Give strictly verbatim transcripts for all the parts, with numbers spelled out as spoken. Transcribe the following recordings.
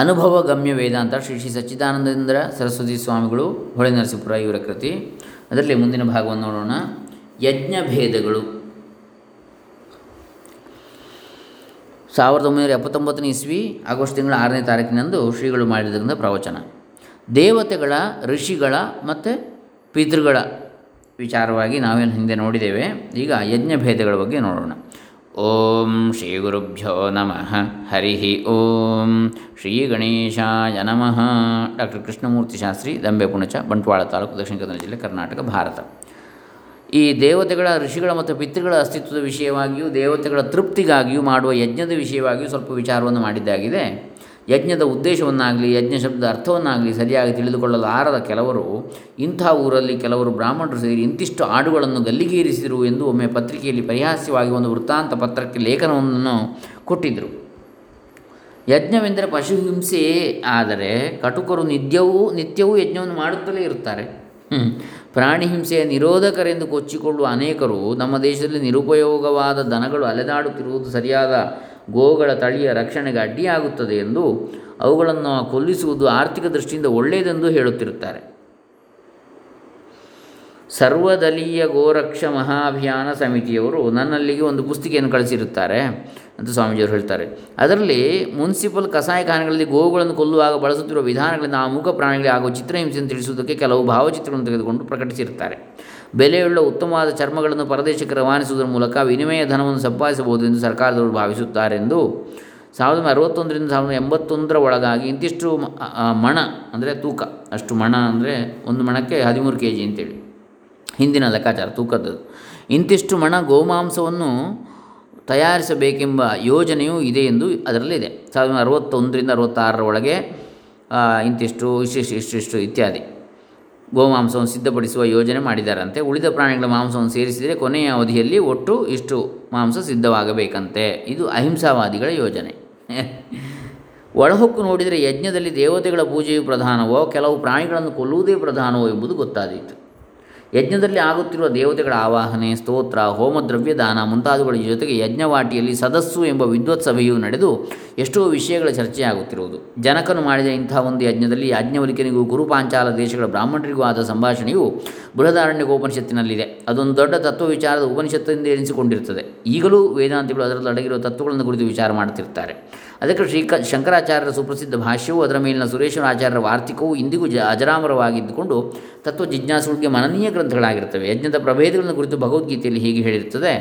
ಅನುಭವ ಗಮ್ಯ ವೇದಾಂತ ಶ್ರೀ ಶ್ರೀ ಸಚ್ಚಿದಾನಂದೇಂದ್ರ ಸರಸ್ವತೀ ಸ್ವಾಮಿಗಳು ಹೊಳೆನರಸೀಪುರ ಇವರ ಕೃತಿ. ಅದರಲ್ಲಿ ಮುಂದಿನ ಭಾಗವನ್ನು ನೋಡೋಣ. ಯಜ್ಞಭೇದಗಳು. ಸಾವಿರದ ಒಂಬೈನೂರ ಎಪ್ಪತ್ತೊಂಬತ್ತನೇ ಇಸ್ವಿ ಆಗಸ್ಟ್ ತಿಂಗಳ ಆರನೇ ತಾರೀಕಿನಂದು ಶ್ರೀಗಳು ಮಾಡಿದ್ದರಿಂದ ಪ್ರವಚನ. ದೇವತೆಗಳ, ಋಷಿಗಳ ಮತ್ತು ಪಿತೃಗಳ ವಿಚಾರವಾಗಿ ನಾವೇನು ಹಿಂದೆ ನೋಡಿದ್ದೇವೆ. ಈಗ ಯಜ್ಞಭೇದಗಳ ಬಗ್ಗೆ ನೋಡೋಣ. ಓಂ ಶ್ರೀ ಗುರುಭ್ಯೋ ನಮಃ. ಹರಿ ಓಂ ಶ್ರೀ ಗಣೇಶಾಯ ನಮಃ. ಡಾಕ್ಟರ್ ಕೃಷ್ಣಮೂರ್ತಿ ಶಾಸ್ತ್ರಿ, ದಂಬೆ, ಪುಣಚ, ಬಂಟ್ವಾಳ ತಾಲೂಕು, ದಕ್ಷಿಣ ಕನ್ನಡ ಜಿಲ್ಲೆ, ಕರ್ನಾಟಕ, ಭಾರತ. ಈ ದೇವತೆಗಳ, ಋಷಿಗಳ ಮತ್ತು ಪಿತೃಗಳ ಅಸ್ತಿತ್ವದ ವಿಷಯವಾಗಿಯೂ, ದೇವತೆಗಳ ತೃಪ್ತಿಗಾಗಿಯೂ ಮಾಡುವ ಯಜ್ಞದ ವಿಷಯವಾಗಿಯೂ ಸ್ವಲ್ಪ ವಿಚಾರವನ್ನು ಮಾಡಿದ್ದಾಗಿದೆ. ಯಜ್ಞದ ಉದ್ದೇಶವನ್ನಾಗಲಿ, ಯಜ್ಞ ಶಬ್ದದ ಅರ್ಥವನ್ನಾಗಲಿ ಸರಿಯಾಗಿ ತಿಳಿದುಕೊಳ್ಳಲಾರದ ಕೆಲವರು, ಇಂಥ ಊರಲ್ಲಿ ಕೆಲವರು ಬ್ರಾಹ್ಮಣರು ಸೇರಿ ಇಂತಿಷ್ಟು ಆಡುಗಳನ್ನು ಗಲ್ಲಿಗೇರಿಸಿದರು ಎಂದು ಒಮ್ಮೆ ಪತ್ರಿಕೆಯಲ್ಲಿ ಪರಿಹಾಸ್ಯವಾಗಿ ಒಂದು ವೃತ್ತಾಂತ ಪತ್ರಕ್ಕೆ ಲೇಖನವನ್ನು ಕೊಟ್ಟಿದ್ದರು. ಯಜ್ಞವೆಂದರೆ ಪಶು ಹಿಂಸೆಯೇ, ಆದರೆ ಕಟುಕರು ನಿತ್ಯವೂ ನಿತ್ಯವೂ ಯಜ್ಞವನ್ನು ಮಾಡುತ್ತಲೇ ಇರುತ್ತಾರೆ. ಪ್ರಾಣಿ ಹಿಂಸೆಯ ನಿರೋಧಕರೆಂದು ಕೊಚ್ಚಿಕೊಳ್ಳುವ ಅನೇಕರು ನಮ್ಮ ದೇಶದಲ್ಲಿ ನಿರುಪಯೋಗವಾದ ದನಗಳು ಅಲೆದಾಡುತ್ತಿರುವುದು ಸರಿಯಾದ ಗೋಗಳ ತಳಿಯ ರಕ್ಷಣೆಗೆ ಅಡ್ಡಿಯಾಗುತ್ತದೆ ಎಂದು, ಅವುಗಳನ್ನು ಕೊಲ್ಲಿಸುವುದು ಆರ್ಥಿಕ ದೃಷ್ಟಿಯಿಂದ ಒಳ್ಳೆಯದೆಂದು ಹೇಳುತ್ತಿರುತ್ತಾರೆ. ಸರ್ವದಲೀಯ ಗೋರಕ್ಷ ಮಹಾಭಿಯಾನ ಸಮಿತಿಯವರು ನನ್ನಲ್ಲಿಗೆ ಒಂದು ಪುಸ್ತಿಕೆಯನ್ನು ಕಳಿಸಿರುತ್ತಾರೆ ಅಂತ ಸ್ವಾಮೀಜಿಯವರು ಹೇಳ್ತಾರೆ. ಅದರಲ್ಲಿ ಮುನ್ಸಿಪಲ್ ಕಸಾಯಖಾನೆಗಳಲ್ಲಿ ಗೋವುಗಳನ್ನು ಕೊಲ್ಲುವಾಗ ಬಳಸುತ್ತಿರುವ ವಿಧಾನಗಳಿಂದ ಆ ಮೂಕ ಪ್ರಾಣಿಗಳಿಗೆ ಆಗುವ ಚಿತ್ರಹಿಂಸೆಯನ್ನು ತಿಳಿಸುವುದಕ್ಕೆ ಕೆಲವು ಭಾವಚಿತ್ರಗಳನ್ನು ತೆಗೆದುಕೊಂಡು ಪ್ರಕಟಿಸಿರುತ್ತಾರೆ. ಬೆಲೆಯುಳ್ಳ ಉತ್ತಮವಾದ ಚರ್ಮಗಳನ್ನು ಪರದೇಶಕ್ಕೆ ರವಾನಿಸುವುದರ ಮೂಲಕ ವಿನಿಮಯ ಧನವನ್ನು ಸಂಪಾದಿಸಬಹುದು ಎಂದು ಸರ್ಕಾರದವರು ಭಾವಿಸುತ್ತಾರೆಂದು. ಸಾವಿರದ ಒಂಬೈನೂರ ಅರವತ್ತೊಂದರಿಂದ ಸಾವಿರದ ಎಂಬತ್ತೊಂದರ ಒಳಗಾಗಿ ಇಂತಿಷ್ಟು ಮಣ ಅಂದರೆ ತೂಕ, ಅಷ್ಟು ಮಣ ಅಂದರೆ ಒಂದು ಮಣಕ್ಕೆ ಹದಿಮೂರು ಕೆ ಜಿ ಅಂತೇಳಿ ಹಿಂದಿನ ಲೆಕ್ಕಾಚಾರ ತೂಕದ್ದು, ಇಂತಿಷ್ಟು ಮಣ ಗೋಮಾಂಸವನ್ನು ತಯಾರಿಸಬೇಕೆಂಬ ಯೋಜನೆಯೂ ಇದೆ ಎಂದು ಅದರಲ್ಲಿದೆ. ಸಾವಿರದ ಒಂಬೈನೂರ ಅರವತ್ತೊಂದರಿಂದ ಅರವತ್ತಾರರ ಒಳಗೆ ಇಂತಿಷ್ಟು ಇಷ್ಟಿಷ್ಟು ಇಷ್ಟಿಷ್ಟು ಇತ್ಯಾದಿ ಗೋಮಾಂಸವನ್ನು ಸಿದ್ಧಪಡಿಸುವ ಯೋಜನೆ ಮಾಡಿದ್ದಾರಂತೆ. ಉಳಿದ ಪ್ರಾಣಿಗಳ ಮಾಂಸವನ್ನು ಸೇರಿಸಿದರೆ ಕೊನೆಯ ಅವಧಿಯಲ್ಲಿ ಒಟ್ಟು ಇಷ್ಟು ಮಾಂಸ ಸಿದ್ಧವಾಗಬೇಕಂತೆ. ಇದು ಅಹಿಂಸಾವಾದಿಗಳ ಯೋಜನೆ. ಒಳಹೊಕ್ಕು ನೋಡಿದರೆ ಯಜ್ಞದಲ್ಲಿ ದೇವತೆಗಳ ಪೂಜೆಯು ಪ್ರಧಾನವೋ ಕೆಲವು ಪ್ರಾಣಿಗಳನ್ನು ಕೊಲ್ಲುವುದೇ ಪ್ರಧಾನವೋ ಎಂಬುದು ಗೊತ್ತಾದೀತು. ಯಜ್ಞದಲ್ಲಿ ಆಗುತ್ತಿರುವ ದೇವತೆಗಳ ಆವಾಹನೆ, ಸ್ತೋತ್ರ, ಹೋಮದ್ರವ್ಯ ದಾನ ಮುಂತಾದವುಗಳ ಜೊತೆಗೆ ಯಜ್ಞವಾಟಿಯಲ್ಲಿ ಸದಸ್ಸು ಎಂಬ ವಿದ್ವತ್ ಸಭೆಯು ನಡೆದು ಎಷ್ಟೋ ವಿಷಯಗಳ ಚರ್ಚೆಯಾಗುತ್ತಿರುವುದು. ಜನಕನು ಮಾಡಿದ ಇಂಥ ಒಂದು ಯಜ್ಞದಲ್ಲಿ ಯಾಜ್ಞವಲಿಕನಿಗೂ ಗುರುಪಾಂಚಾಲ ದೇಶಗಳ ಬ್ರಾಹ್ಮಣರಿಗೂ ಆದ ಸಂಭಾಷಣೆಯು ಬೃಹದಾರಣ್ಯಕ ಉಪನಿಷತ್ತಿನಲ್ಲಿದೆ. ಅದೊಂದು ದೊಡ್ಡ ತತ್ವ ವಿಚಾರದ ಉಪನಿಷತ್ತಿನಿಂದ ಎನಿಸಿಕೊಂಡಿರುತ್ತದೆ. ಈಗಲೂ ವೇದಾಂತಿಗಳು ಅದರಲ್ಲಿ ಅಡಗಿರುವ ತತ್ವಗಳನ್ನು ಕುರಿತು ವಿಚಾರ ಮಾಡುತ್ತಿರ್ತಾರೆ. ಅದಕ್ಕೆ ಶ್ರೀಕ ಶಂಕರಾಚಾರ್ಯರ ಸುಪ್ರಸಿದ್ಧ ಭಾಷ್ಯವೂ ಅದರ ಮೇಲಿನ ಸುರೇಶ್ವರ ಆಚಾರ್ಯರ ವಾರ್ತಿಕವೂ ಇಂದಿಗೂ ಜ ಅಜರಾಮರವಾಗಿದ್ದುಕೊಂಡು ತತ್ವ ಜಿಜ್ಞಾಸುಗಳಿಗೆ ಮನನೀಯ ಗ್ರಂಥಗಳಾಗಿರ್ತವೆ. ಯಜ್ಞದ ಪ್ರಭೇದಗಳನ್ನು ಕುರಿತು ಭಗವದ್ಗೀತೆಯಲ್ಲಿ ಹೀಗೆ ಹೇಳಿರ್ತದೆ: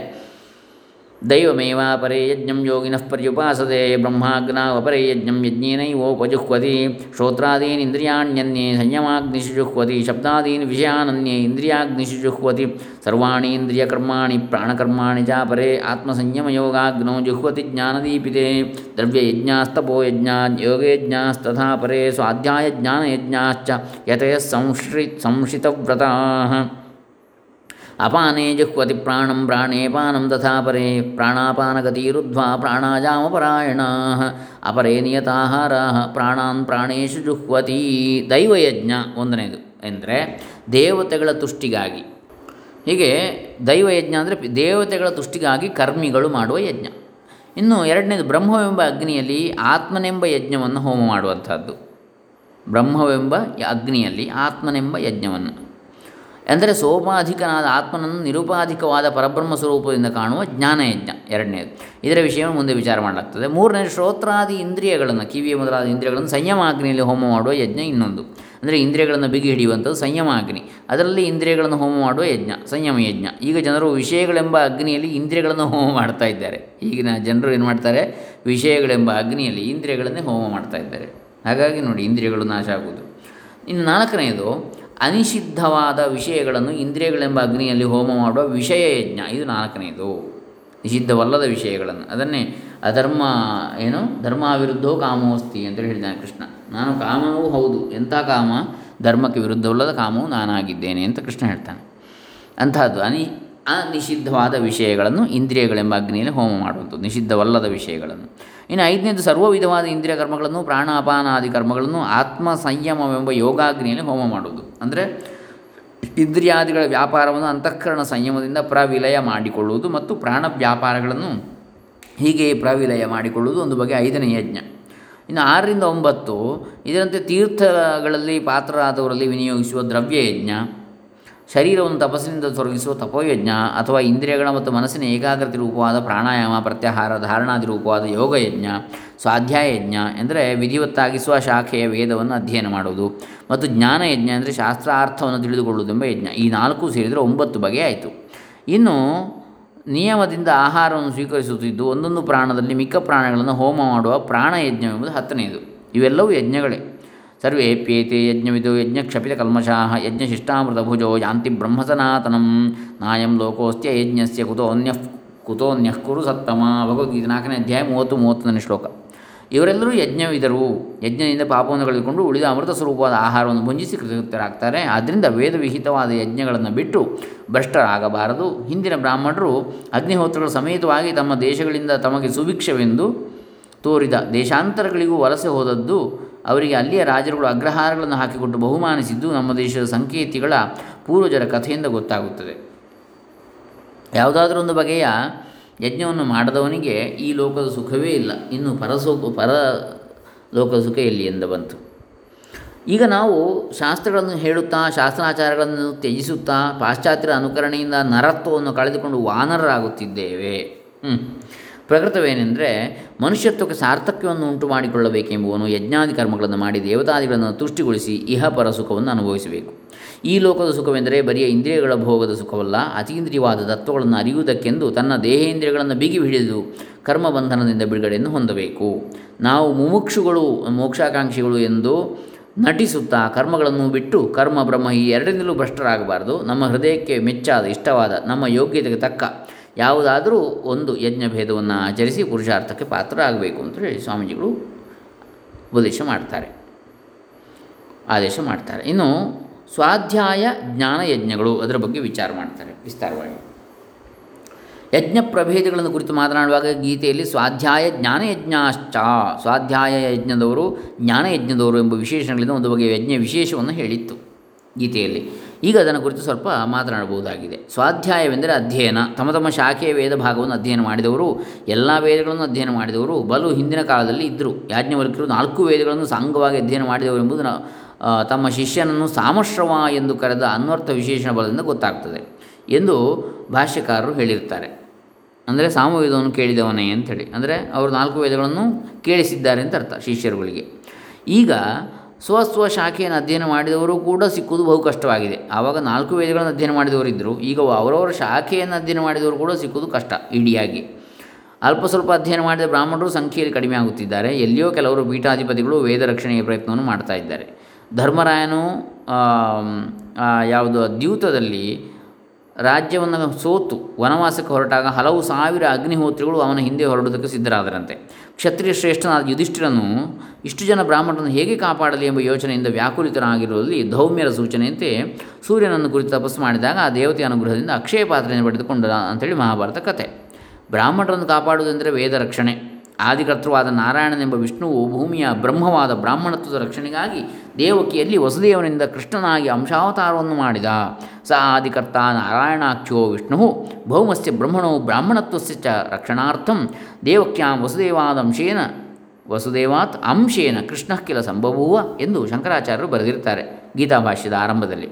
ದೈವಮೇವಾ ಪರೇ ಯಜ್ಞಂ ಯೋಗಿನಃ ಪರ್ಯುಪಾಸದೆ ಬ್ರಹ್ಮಾಗ್ನಾವ ಪರೇ ಯಜ್ಞಂ ಯಜ್ಞೇನೈವೋಪಜುಹ್ವತಿ ಶ್ರೋತ್ರಾದೀನ್ ಇಂದ್ರಿಯಾಣ್ಯನ್ಯೇ ಸಂಯಮಾಗ್ನಿಶುಜುಹ್ವತಿ ಶಬ್ದಾದೀನ್ ವಿಷಯಾನನ್ಯೇ ಇಂದ್ರಿಯಾಗ್ನಿಶುಜುಹ್ವತಿ ಸರ್ವಾಣಿ ಇಂದ್ರಿಯಕರ್ಮಾಣಿ ಪ್ರಾಣಕರ್ಮಾಣಿ ಚ ಪರೇ ಆತ್ಮಸಂಯಮಯೋಗಾಗ್ನೋ ಜುಹ್ವತಿ ಜ್ಞಾನದೀಪಿತೇ ದ್ರವ್ಯಯಜ್ಞಾಸ್ತಪೋಯಜ್ಞ ಯೋಗಯಜ್ಞಾಸ್ತಥಾ ಪರೇ ಸ್ವಾಧ್ಯಾಯಜ್ಞಾನಯಜ್ಞಾಶ್ಚ ಯತಯಃ ಸಂಶ್ರಿ ಸಂಶ್ರಿತವ್ರತಃ ಅಪಾನೇ ಜುಹ್ವತಿ ಪ್ರಾಣಂ ಪ್ರಾಣೇಪಾನಂ ತಥಾ ಪರೇ ಪ್ರಾಣಾಪಾನಗತಿರುದ್ಧ್ವಾ ಪ್ರಾಣಾಯಾಮಪರಾಯಣಾಃ ಅಪರೇ ನಿಯತಾಹಾರಾಃ ಪ್ರಾಣಾನ್ ಪ್ರಾಣೇಷು ಜುಹ್ವತಿ. ದೈವಯಜ್ಞ ಒಂದನೇದು ಎಂದರೆ ದೇವತೆಗಳ ತುಷ್ಟಿಗಾಗಿ. ಹೀಗೆ ದೈವಯಜ್ಞ ಅಂದರೆ ದೇವತೆಗಳ ತುಷ್ಟಿಗಾಗಿ ಕರ್ಮಿಗಳು ಮಾಡುವ ಯಜ್ಞ. ಇನ್ನು ಎರಡನೇದು ಬ್ರಹ್ಮವೆಂಬ ಅಗ್ನಿಯಲ್ಲಿ ಆತ್ಮನೆಂಬ ಯಜ್ಞವನ್ನು ಹೋಮ ಮಾಡುವಂಥದ್ದು. ಬ್ರಹ್ಮವೆಂಬ ಅಗ್ನಿಯಲ್ಲಿ ಆತ್ಮನೆಂಬ ಯಜ್ಞವನ್ನು ಅಂದರೆ ಸೋಪಾಧಿಕನಾದ ಆತ್ಮನನ್ನು ನಿರುಪಾಧಿಕವಾದ ಪರಬ್ರಹ್ಮ ಸ್ವರೂಪದಿಂದ ಕಾಣುವ ಜ್ಞಾನಯಜ್ಞ ಎರಡನೇದು. ಇದರ ವಿಷಯವನ್ನು ಮುಂದೆ ವಿಚಾರ ಮಾಡಲಾಗ್ತದೆ. ಮೂರನೇದು ಶ್ರೋತ್ರಾದಿ ಇಂದ್ರಿಯಗಳನ್ನು, ಕಿವಿಯ ಮೊದಲಾದ ಇಂದ್ರಿಯಗಳನ್ನು ಸಂಯಮಾಗ್ನಿಯಲ್ಲಿ ಹೋಮ ಮಾಡುವ ಯಜ್ಞ ಇನ್ನೊಂದು. ಅಂದರೆ ಇಂದ್ರಿಯಗಳನ್ನು ಬಿಗಿ ಹಿಡಿಯುವಂಥದ್ದು ಸಂಯಮಾಗ್ನಿ. ಅದರಲ್ಲಿ ಇಂದ್ರಿಯಗಳನ್ನು ಹೋಮ ಮಾಡುವ ಯಜ್ಞ ಸಂಯಮ ಯಜ್ಞ. ಈಗ ಜನರು ವಿಷಯಗಳೆಂಬ ಅಗ್ನಿಯಲ್ಲಿ ಇಂದ್ರಿಯಗಳನ್ನು ಹೋಮ ಮಾಡ್ತಾ ಇದ್ದಾರೆ. ಈಗಿನ ಜನರು ಏನು ಮಾಡ್ತಾರೆ, ವಿಷಯಗಳೆಂಬ ಅಗ್ನಿಯಲ್ಲಿ ಇಂದ್ರಿಯಗಳನ್ನೇ ಹೋಮ ಮಾಡ್ತಾ ಇದ್ದಾರೆ. ಹಾಗಾಗಿ ನೋಡಿ, ಇಂದ್ರಿಯಗಳು ನಾಶ ಆಗುವುದು. ಇನ್ನು ನಾಲ್ಕನೆಯದು ಅನಿಷಿದ್ಧವಾದ ವಿಷಯಗಳನ್ನು ಇಂದ್ರಿಯಗಳೆಂಬ ಅಗ್ನಿಯಲ್ಲಿ ಹೋಮ ಮಾಡುವ ವಿಷಯ ಯಜ್ಞ. ಇದು ನಾಲ್ಕನೇದು. ನಿಷಿದ್ಧವಲ್ಲದ ವಿಷಯಗಳನ್ನು, ಅದನ್ನೇ ಅಧರ್ಮ ಏನು ಧರ್ಮಾವಿರುದ್ಧೋ ಕಾಮೋಸ್ತಿ ಅಂತೇಳಿ ಹೇಳಿದ್ದಾನೆ ಕೃಷ್ಣ. ನಾನು ಕಾಮವೂ ಹೌದು, ಎಂಥ ಕಾಮ, ಧರ್ಮಕ್ಕೆ ವಿರುದ್ಧವಲ್ಲದ ಕಾಮವು ನಾನಾಗಿದ್ದೇನೆ ಅಂತ ಕೃಷ್ಣ ಹೇಳ್ತಾನೆ. ಅಂತಹದ್ದು ಅನಿ ಅನಿಷಿದ್ಧವಾದ ವಿಷಯಗಳನ್ನು ಇಂದ್ರಿಯಗಳೆಂಬ ಅಗ್ನಿಯಲ್ಲಿ ಹೋಮ ಮಾಡುವಂಥದ್ದು, ನಿಷಿದ್ಧವಲ್ಲದ ವಿಷಯಗಳನ್ನು. ಇನ್ನು ಐದನೇದು ಸರ್ವ ವಿಧವಾದ ಇಂದ್ರಿಯ ಕರ್ಮಗಳನ್ನು, ಪ್ರಾಣಾಪಾನಾದಿ ಕರ್ಮಗಳನ್ನು ಆತ್ಮ ಸಂಯಮವೆಂಬ ಯೋಗಾಗ್ನಿಯಲ್ಲಿ ಹೋಮ ಮಾಡುವುದು. ಅಂದರೆ ಇಂದ್ರಿಯಾದಿಗಳ ವ್ಯಾಪಾರವನ್ನು ಅಂತಃಕರಣ ಸಂಯಮದಿಂದ ಪ್ರವಿಲಯ ಮಾಡಿಕೊಳ್ಳುವುದು ಮತ್ತು ಪ್ರಾಣ ವ್ಯಾಪಾರಗಳನ್ನು ಹೀಗೆ ಪ್ರವಿಲಯ ಮಾಡಿಕೊಳ್ಳುವುದು ಒಂದು ಬಗೆಯ ಐದನೇ ಯಜ್ಞ. ಇನ್ನು ಆರರಿಂದ ಒಂಬತ್ತು ಇದರಂತೆ ತೀರ್ಥಗಳಲ್ಲಿ ಪಾತ್ರರಾದವರಲ್ಲಿ ವಿನಿಯೋಗಿಸುವ ದ್ರವ್ಯಯಜ್ಞ, ಶರೀರವನ್ನು ತಪಸ್ಸಿನಿಂದ ತೊರಗಿಸುವ ತಪೋಯಜ್ಞ ಅಥವಾ ಇಂದ್ರಿಯಗಳ ಮತ್ತು ಮನಸ್ಸಿನ ಏಕಾಗ್ರತೆ ರೂಪವಾದ ಪ್ರಾಣಾಯಾಮ, ಪ್ರತ್ಯಾಹಾರ, ಧಾರಣಾದಿ ರೂಪವಾದ ಯೋಗಯಜ್ಞ, ಸ್ವಾಧ್ಯಾಯಯಜ್ಞ ಎಂದರೆ ವಿಧಿವತ್ತಾಗಿಸುವ ಶಾಖೆಯ ವೇದವನ್ನು ಅಧ್ಯಯನ ಮಾಡುವುದು, ಮತ್ತು ಜ್ಞಾನಯಜ್ಞ ಅಂದರೆ ಶಾಸ್ತ್ರಾರ್ಥವನ್ನು ತಿಳಿದುಕೊಳ್ಳುವುದೆಂಬ ಯಜ್ಞ. ಈ ನಾಲ್ಕು ಸೇರಿದರೆ ಒಂಬತ್ತು ಬಗೆಯಾಯಿತು. ಇನ್ನು ನಿಯಮದಿಂದ ಆಹಾರವನ್ನು ಸ್ವೀಕರಿಸುತ್ತಿದ್ದು ಒಂದೊಂದು ಪ್ರಾಣದಲ್ಲಿ ಮಿಕ್ಕ ಪ್ರಾಣಗಳನ್ನು ಹೋಮ ಮಾಡುವ ಪ್ರಾಣಯಜ್ಞವೆಂಬುದು ಹತ್ತನೆಯದು. ಇವೆಲ್ಲವೂ ಯಜ್ಞಗಳೇ. ಸರ್ವೇ ಪ್ಯೇತೆ ಯಜ್ಞವಿದು ಯಜ್ಞ ಕ್ಷಪಿತ ಕಲ್ಮಷಾಹ ಯಜ್ಞ ಶಿಷ್ಟಾಮೃತ ಭುಜೋ ಯಾಂತಿ ಬ್ರಹ್ಮಸನಾತನಂ ನಾಯಂ ಲೋಕೋಸ್ತ್ಯ ಯಜ್ಞಸ್ಯ ಕುತೋನ್ಯಃ ಕುತೋನ್ಯಃ ಕುರು ಸತ್ತಮ. ಭಗವದ್ಗೀತೆ ನಾಲ್ಕನೇ ಅಧ್ಯಾಯ ಮೂವತ್ತು ಮೂವತ್ತೊಂದನೇ ಶ್ಲೋಕ. ಇವರೆಲ್ಲರೂ ಯಜ್ಞವಿದರು. ಯಜ್ಞದಿಂದ ಪಾಪವನ್ನು ಕಳೆದುಕೊಂಡು ಉಳಿದ ಅಮೃತ ಸ್ವರೂಪವಾದ ಆಹಾರವನ್ನು ಭುಂಜಿಸಿ ಕೃತಕೃತರಾಗ್ತಾರೆ. ಆದ್ದರಿಂದ ವೇದವಿಹಿತವಾದ ಯಜ್ಞಗಳನ್ನು ಬಿಟ್ಟು ಭ್ರಷ್ಟರಾಗಬಾರದು. ಹಿಂದಿನ ಬ್ರಾಹ್ಮಣರು ಅಗ್ನಿಹೋತ್ರಗಳ ಸಮೇತವಾಗಿ ತಮ್ಮ ದೇಶಗಳಿಂದ ತಮಗೆ ಸುಭಿಕ್ಷವೆಂದು ತೋರಿದ ದೇಶಾಂತರಗಳಿಗೂ ವಲಸೆ ಹೋದದ್ದು ಅವರಿಗೆ ಅಲ್ಲಿಯ ರಾಜರುಗಳು ಅಗ್ರಹಾರಗಳನ್ನು ಹಾಕಿಕೊಂಡು ಬಹುಮಾನಿಸಿದ್ದು ನಮ್ಮ ದೇಶದ ಸಂಕೇತಿಗಳ ಪೂರ್ವಜರ ಕಥೆಯಿಂದ ಗೊತ್ತಾಗುತ್ತದೆ. ಯಾವುದಾದ್ರೂ ಒಂದು ಬಗೆಯ ಯಜ್ಞವನ್ನು ಮಾಡದವನಿಗೆ ಈ ಲೋಕದ ಸುಖವೇ ಇಲ್ಲ, ಇನ್ನು ಪರಸೋ ಪರ ಲೋಕದ ಸುಖ ಎಲ್ಲಿ ಎಂದು ಬಂತು. ಈಗ ನಾವು ಶಾಸ್ತ್ರಗಳನ್ನು ಹೇಳುತ್ತಾ, ಶಾಸ್ತ್ರಾಚಾರಗಳನ್ನು ತ್ಯಜಿಸುತ್ತಾ, ಪಾಶ್ಚಾತ್ಯರ ಅನುಕರಣೆಯಿಂದ ನರತ್ವವನ್ನು ಕಳೆದುಕೊಂಡು ವಾನರರಾಗುತ್ತಿದ್ದೇವೆ. ಹ್ಞೂ ಪ್ರಕೃತವೇನೆಂದರೆ ಮನುಷ್ಯತ್ವಕ್ಕೆ ಸಾರ್ಥಕ್ಯವನ್ನು ಉಂಟು ಮಾಡಿಕೊಳ್ಳಬೇಕೆಂಬುವನು ಯಜ್ಞಾದಿ ಕರ್ಮಗಳನ್ನು ಮಾಡಿ ದೇವತಾದಿಗಳನ್ನು ತುಷ್ಟಿಗೊಳಿಸಿ ಇಹಪರ ಸುಖವನ್ನು ಅನುಭವಿಸಬೇಕು. ಈ ಲೋಕದ ಸುಖವೆಂದರೆ ಬರಿಯ ಇಂದ್ರಿಯಗಳ ಭೋಗದ ಸುಖವಲ್ಲ, ಅತೀಂದ್ರಿಯವಾದ ತತ್ವಗಳನ್ನು ಅರಿಯುವುದಕ್ಕೆಂದು ತನ್ನ ದೇಹೇಂದ್ರಿಯಗಳನ್ನು ಬಿಗಿ ಹಿಡಿದು ಕರ್ಮಬಂಧನದಿಂದ ಬಿಡುಗಡೆಯನ್ನು ಹೊಂದಬೇಕು. ನಾವು ಮುಮುಕ್ಷುಗಳು, ಮೋಕ್ಷಾಕಾಂಕ್ಷಿಗಳು ಎಂದು ನಟಿಸುತ್ತಾ ಕರ್ಮಗಳನ್ನು ಬಿಟ್ಟು ಕರ್ಮ ಬ್ರಹ್ಮ ಈ ಎರಡರಿಂದಲೂ ಭ್ರಷ್ಟರಾಗಬಾರದು. ನಮ್ಮ ಹೃದಯಕ್ಕೆ ಮೆಚ್ಚಾದ, ಇಷ್ಟವಾದ, ನಮ್ಮ ಯೋಗ್ಯತೆಗೆ ತಕ್ಕ ಯಾವುದಾದರೂ ಒಂದು ಯಜ್ಞ ಭೇದವನ್ನು ಆಚರಿಸಿ ಪುರುಷಾರ್ಥಕ್ಕೆ ಪಾತ್ರರಾಗಬೇಕು ಅಂತೇಳಿ ಸ್ವಾಮೀಜಿಗಳು ಉಪದೇಶ ಮಾಡ್ತಾರೆ, ಆದೇಶ ಮಾಡ್ತಾರೆ. ಇನ್ನು ಸ್ವಾಧ್ಯಾಯ ಜ್ಞಾನಯಜ್ಞಗಳು ಅದರ ಬಗ್ಗೆ ವಿಚಾರ ಮಾಡ್ತಾರೆ ವಿಸ್ತಾರವಾಗಿ. ಯಜ್ಞ ಪ್ರಭೇದಗಳನ್ನು ಕುರಿತು ಮಾತನಾಡುವಾಗ ಗೀತೆಯಲ್ಲಿ ಸ್ವಾಧ್ಯಾಯ ಜ್ಞಾನಯಜ್ಞಾಶ್ಚ, ಸ್ವಾಧ್ಯಾಯ ಯಜ್ಞದವರು ಜ್ಞಾನಯಜ್ಞದವರು ಎಂಬ ವಿಶೇಷಣಗಳಿಂದ ಒಂದು ಬಗೆಯ ಯಜ್ಞ ವಿಶೇಷವನ್ನು ಹೇಳಿತ್ತು ಗೀತೆಯಲ್ಲಿ. ಈಗ ಅದನ್ನು ಕುರಿತು ಸ್ವಲ್ಪ ಮಾತನಾಡಬಹುದಾಗಿದೆ. ಸ್ವಾಧ್ಯಾಯವೆಂದರೆ ಅಧ್ಯಯನ. ತಮ್ಮ ತಮ್ಮ ಶಾಖೆಯ ವೇದ ಭಾಗವನ್ನು ಅಧ್ಯಯನ ಮಾಡಿದವರು, ಎಲ್ಲ ವೇದಗಳನ್ನು ಅಧ್ಯಯನ ಮಾಡಿದವರು ಬಲು ಹಿಂದಿನ ಕಾಲದಲ್ಲಿ ಇದ್ದರು. ಯಾಜ್ಞವಲ್ಕ್ಯರು ನಾಲ್ಕು ವೇದಗಳನ್ನು ಸಾಂಗವಾಗಿ ಅಧ್ಯಯನ ಮಾಡಿದವರು ಎಂಬುದು ತಮ್ಮ ಶಿಷ್ಯನನ್ನು ಸಾಮಶ್ರವ ಎಂದು ಕರೆದ ಅನ್ವರ್ಥ ವಿಶೇಷಣ ಬಲದಿಂದ ಗೊತ್ತಾಗ್ತದೆ ಎಂದು ಭಾಷ್ಯಕಾರರು ಹೇಳಿರ್ತಾರೆ. ಅಂದರೆ ಸಾಮವೇದವನ್ನು ಕೇಳಿದವನೇ ಅಂಥೇಳಿ, ಅಂದರೆ ಅವರು ನಾಲ್ಕು ವೇದಗಳನ್ನು ಕೇಳಿಸಿದ್ದಾರೆ ಅಂತ ಅರ್ಥ ಶಿಷ್ಯರುಗಳಿಗೆ. ಈಗ ಸ್ವ ಸ್ವ ಶಾಖೆಯನ್ನು ಅಧ್ಯಯನ ಮಾಡಿದವರು ಕೂಡ ಸಿಕ್ಕುವುದು ಬಹು ಕಷ್ಟವಾಗಿದೆ. ಆವಾಗ ನಾಲ್ಕು ವೇದಗಳನ್ನು ಅಧ್ಯಯನ ಮಾಡಿದವರಿದ್ದರು, ಈಗ ಅವರವರ ಶಾಖೆಯನ್ನು ಅಧ್ಯಯನ ಮಾಡಿದವರು ಕೂಡ ಸಿಕ್ಕುವುದು ಕಷ್ಟ. ಇಡಿಯಾಗಿ ಅಲ್ಪ ಸ್ವಲ್ಪ ಅಧ್ಯಯನ ಮಾಡಿದ ಬ್ರಾಹ್ಮಣರು ಸಂಖ್ಯೆಯಲ್ಲಿ ಕಡಿಮೆ ಆಗುತ್ತಿದ್ದಾರೆ. ಎಲ್ಲಿಯೋ ಕೆಲವರು ಪೀಠಾಧಿಪತಿಗಳು ವೇದ ರಕ್ಷಣೆಯ ಪ್ರಯತ್ನವನ್ನು ಮಾಡ್ತಾ ಇದ್ದಾರೆ. ಧರ್ಮರಾಯನು ಯಾವುದು ದ್ಯೂತದಲ್ಲಿ ರಾಜ್ಯವನ್ನು ಸೋತು ವನವಾಸಕ್ಕೆ ಹೊರಟಾಗ ಹಲವು ಸಾವಿರ ಅಗ್ನಿಹೋತ್ರಿಗಳು ಅವನ ಹಿಂದೆ ಹೊರಡುವುದಕ್ಕೆ ಸಿದ್ಧರಾದರಂತೆ. ಕ್ಷತ್ರಿಯ ಶ್ರೇಷ್ಠನಾದ ಯುಧಿಷ್ಠಿರನು ಇಷ್ಟು ಜನ ಬ್ರಾಹ್ಮಣರನ್ನು ಹೇಗೆ ಕಾಪಾಡಲಿ ಎಂಬ ಯೋಚನೆಯಿಂದ ವ್ಯಾಕುಲಿತನಾಗಿರುವಲ್ಲಿ ಧೌಮ್ಯರ ಸೂಚನೆಯಂತೆ ಸೂರ್ಯನನ್ನು ಕುರಿತು ತಪಸ್ಸು ಮಾಡಿದಾಗ ಆ ದೇವತೆಯ ಅನುಗ್ರಹದಿಂದ ಅಕ್ಷಯ ಪಾತ್ರೆಯನ್ನು ಪಡೆದುಕೊಂಡ ಅಂತೇಳಿ ಮಹಾಭಾರತ ಕಥೆ. ಬ್ರಾಹ್ಮಣರನ್ನು ಕಾಪಾಡುವುದೆಂದರೆ ವೇದ ರಕ್ಷಣೆ. ಆದಿಕರ್ತೃವಾದ ನಾರಾಯಣನೆಂಬ ವಿಷ್ಣುವು ಭೂಮಿಯ ಬ್ರಹ್ಮವಾದ ಬ್ರಾಹ್ಮಣತ್ವದ ರಕ್ಷಣೆಗಾಗಿ ದೇವಕಿಯಲ್ಲಿ ವಸುದೇವನಿಂದ ಕೃಷ್ಣನಾಗಿ ಅಂಶಾವತಾರವನ್ನು ಮಾಡಿದ. ಸ ಆದಿಕರ್ತ ನಾರಾಯಣಾಖ್ಯೋ ವಿಷ್ಣು ಭೌಮಸ್ಯ ಬ್ರಹ್ಮಣೋ ಬ್ರಾಹ್ಮಣತ್ವಸ್ಯ ಚ ರಕ್ಷಣಾರ್ಥಂ ದೇವಕ್ಯಾಂ ವಸುದೇವಾದ ಅಂಶೇನ ವಸುದೇವಾತ್ ಅಂಶೇನ ಕೃಷ್ಣಃ ಕಿಲ ಸಂಭವೂವ ಎಂದು ಶಂಕರಾಚಾರ್ಯರು ಬರೆದಿರ್ತಾರೆ ಗೀತಾಭಾಷ್ಯದ ಆರಂಭದಲ್ಲಿ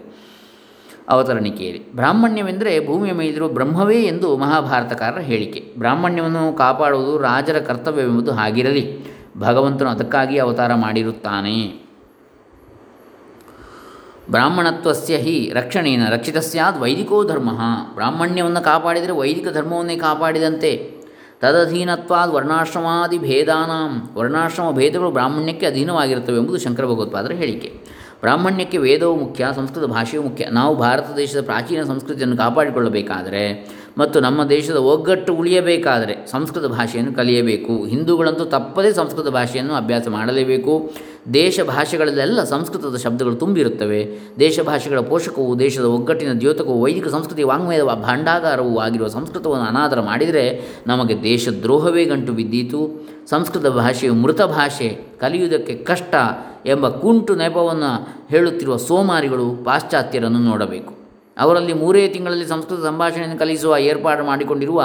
ಅವತರಣಿಕೆಯಲ್ಲಿ. ಬ್ರಾಹ್ಮಣ್ಯವೆಂದರೆ ಭೂಮಿಯ ಮೇಲಿರುವ ಬ್ರಹ್ಮವೇ ಎಂದು ಮಹಾಭಾರತಕಾರರ ಹೇಳಿಕೆ. ಬ್ರಾಹ್ಮಣ್ಯವನ್ನು ಕಾಪಾಡುವುದು ರಾಜರ ಕರ್ತವ್ಯವೆಂಬುದು ಹಾಗಿರಲಿ, ಭಗವಂತನು ಅದಕ್ಕಾಗಿ ಅವತಾರ ಮಾಡಿರುತ್ತಾನೆ. ಬ್ರಾಹ್ಮಣತ್ವಸ್ಯ ಹಿ ರಕ್ಷಣೇನ ರಕ್ಷಿತ ಸ್ಯಾದ್ ವೈದಿಕೋ ಧರ್ಮ. ಬ್ರಾಹ್ಮಣ್ಯವನ್ನು ಕಾಪಾಡಿದರೆ ವೈದಿಕ ಧರ್ಮವನ್ನೇ ಕಾಪಾಡಿದಂತೆ. ತದಧೀನತ್ವಾದ ವರ್ಣಾಶ್ರಮಾದಿ ಭೇದಾನಾಂ, ವರ್ಣಾಶ್ರಮ ಭೇದಗಳು ಬ್ರಾಹ್ಮಣ್ಯಕ್ಕೆ ಅಧೀನವಾಗಿರುತ್ತವೆ ಎಂಬುದು ಶಂಕರ ಭಗವತ್ಪಾದರ ಹೇಳಿಕೆ. ಬ್ರಾಹ್ಮಣ್ಯಕ್ಕೆ ವೇದವೂ ಮುಖ್ಯ, ಸಂಸ್ಕೃತ ಭಾಷೆಯೂ ಮುಖ್ಯ. ನಾವು ಭಾರತ ದೇಶದ ಪ್ರಾಚೀನ ಸಂಸ್ಕೃತಿಯನ್ನು ಕಾಪಾಡಿಕೊಳ್ಳಬೇಕಾದರೆ ಮತ್ತು ನಮ್ಮ ದೇಶದ ಒಗ್ಗಟ್ಟು ಉಳಿಯಬೇಕಾದರೆ ಸಂಸ್ಕೃತ ಭಾಷೆಯನ್ನು ಕಲಿಯಬೇಕು. ಹಿಂದೂಗಳಂತೂ ತಪ್ಪದೇ ಸಂಸ್ಕೃತ ಭಾಷೆಯನ್ನು ಅಭ್ಯಾಸ ಮಾಡಲೇಬೇಕು. ದೇಶ ಭಾಷೆಗಳಲ್ಲೆಲ್ಲ ಸಂಸ್ಕೃತದ ಶಬ್ದಗಳು ತುಂಬಿರುತ್ತವೆ. ದೇಶ ಭಾಷೆಗಳ ಪೋಷಕವು, ದೇಶದ ಒಗ್ಗಟ್ಟಿನ ದ್ಯೋತಕವು, ವೈದಿಕ ಸಂಸ್ಕೃತಿ ವಾಂಗ್ಮಯದ ಭಾಂಡಾಗಾರವೂ ಆಗಿರುವ ಸಂಸ್ಕೃತವನ್ನು ಅನಾದರ ಮಾಡಿದರೆ ನಮಗೆ ದೇಶದ್ರೋಹವೇ ಗಂಟು ಬಿದ್ದೀತು. ಸಂಸ್ಕೃತ ಭಾಷೆಯು ಮೃತ ಭಾಷೆ, ಕಲಿಯುವುದಕ್ಕೆ ಕಷ್ಟ ಎಂಬ ಕುಂಟು ನೆಪವನ್ನು ಹೇಳುತ್ತಿರುವ ಸೋಮಾರಿಗಳು ಪಾಶ್ಚಾತ್ಯರನ್ನು ನೋಡಬೇಕು. ಅವರಲ್ಲಿ ಮೂರೇ ತಿಂಗಳಲ್ಲಿ ಸಂಸ್ಕೃತ ಸಂಭಾಷಣೆಯನ್ನು ಕಲಿಸುವ ಏರ್ಪಾಡು ಮಾಡಿಕೊಂಡಿರುವ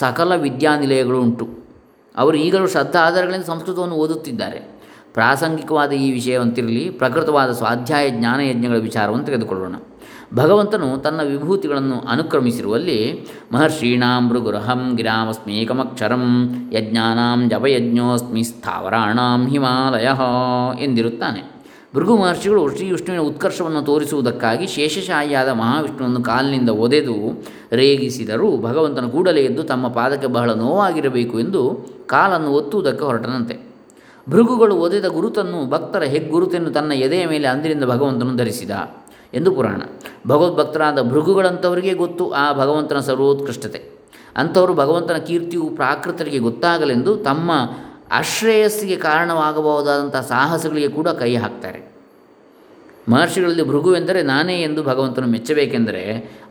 ಸಕಲ ವಿದ್ಯಾನಿಲಯಗಳು ಉಂಟು. ಅವರು ಈಗಲೂ ಶ್ರದ್ಧಾ ಆಧಾರಗಳಿಂದ ಸಂಸ್ಕೃತವನ್ನು ಓದುತ್ತಿದ್ದಾರೆ. ಪ್ರಾಸಂಗಿಕವಾದ ಈ ವಿಷಯವಂತಿರಲಿ, ಪ್ರಕೃತವಾದ ಸ್ವಾಧ್ಯಾಯ ಜ್ಞಾನಯಜ್ಞಗಳ ವಿಚಾರವನ್ನು ತೆಗೆದುಕೊಳ್ಳೋಣ. ಭಗವಂತನು ತನ್ನ ವಿಭೂತಿಗಳನ್ನು ಅನುಕ್ರಮಿಸಿರುವಲ್ಲಿ ಮಹರ್ಷೀಣಾಂ ಭೃಗುರಹಂ ಗಿರಾಮಸ್ಮೇಕಮಕ್ಷರಂ ಯಜ್ಞಾನಾಂ ಜಪಯಜ್ಞೋಸ್ಮಿ ಸ್ಥಾವರಾಣಾಂ ಹಿಮಾಲಯಃ ಎಂದಿರುತ್ತಾನೆ. ಭೃಗು ಮಹರ್ಷಿಗಳು ಶ್ರೀ ವಿಷ್ಣುವಿನ ಉತ್ಕರ್ಷವನ್ನು ತೋರಿಸುವುದಕ್ಕಾಗಿ ಶೇಷಶಾಯಿಯಾದ ಮಹಾವಿಷ್ಣುವನ್ನು ಕಾಲಿನಿಂದ ಒದೆದು ರೇಗಿಸಿದರೂ ಭಗವಂತನ ಕೂಡಲೇ ಎದ್ದು ತಮ್ಮ ಪಾದಕ್ಕೆ ಬಹಳ ನೋವಾಗಿರಬೇಕು ಎಂದು ಕಾಲನ್ನು ಒತ್ತುವುದಕ್ಕೆ ಹೊರಟನಂತೆ. ಭೃಗುಗಳು ಒದೆದ ಗುರುತನ್ನು, ಭಕ್ತರ ಹೆಗ್ಗುರುತನ್ನು ತನ್ನ ಎದೆಯ ಮೇಲೆ ಅಂದಿನಿಂದ ಭಗವಂತನು ಧರಿಸಿದ ಎಂದು ಪುರಾಣ. ಭಗವದ್ಭಕ್ತರಾದ ಭೃಗುಗಳಂಥವರಿಗೆ ಗೊತ್ತು ಆ ಭಗವಂತನ ಸರ್ವೋತ್ಕೃಷ್ಟತೆ. ಅಂಥವರು ಭಗವಂತನ ಕೀರ್ತಿಯು ಪ್ರಾಕೃತರಿಗೆ ಗೊತ್ತಾಗಲೆಂದು ತಮ್ಮ ಅಶ್ರೇಯಸ್ಸಿಗೆ ಕಾರಣವಾಗಬಹುದಾದಂಥ ಸಾಹಸಗಳಿಗೆ ಕೂಡ ಕೈ ಹಾಕ್ತಾರೆ. ಮಹರ್ಷಿಗಳಲ್ಲಿ ಭೃಗುವೆಂದರೆ ನಾನೇ ಎಂದು ಭಗವಂತನು ಮೆಚ್ಚಬೇಕೆಂದರೆ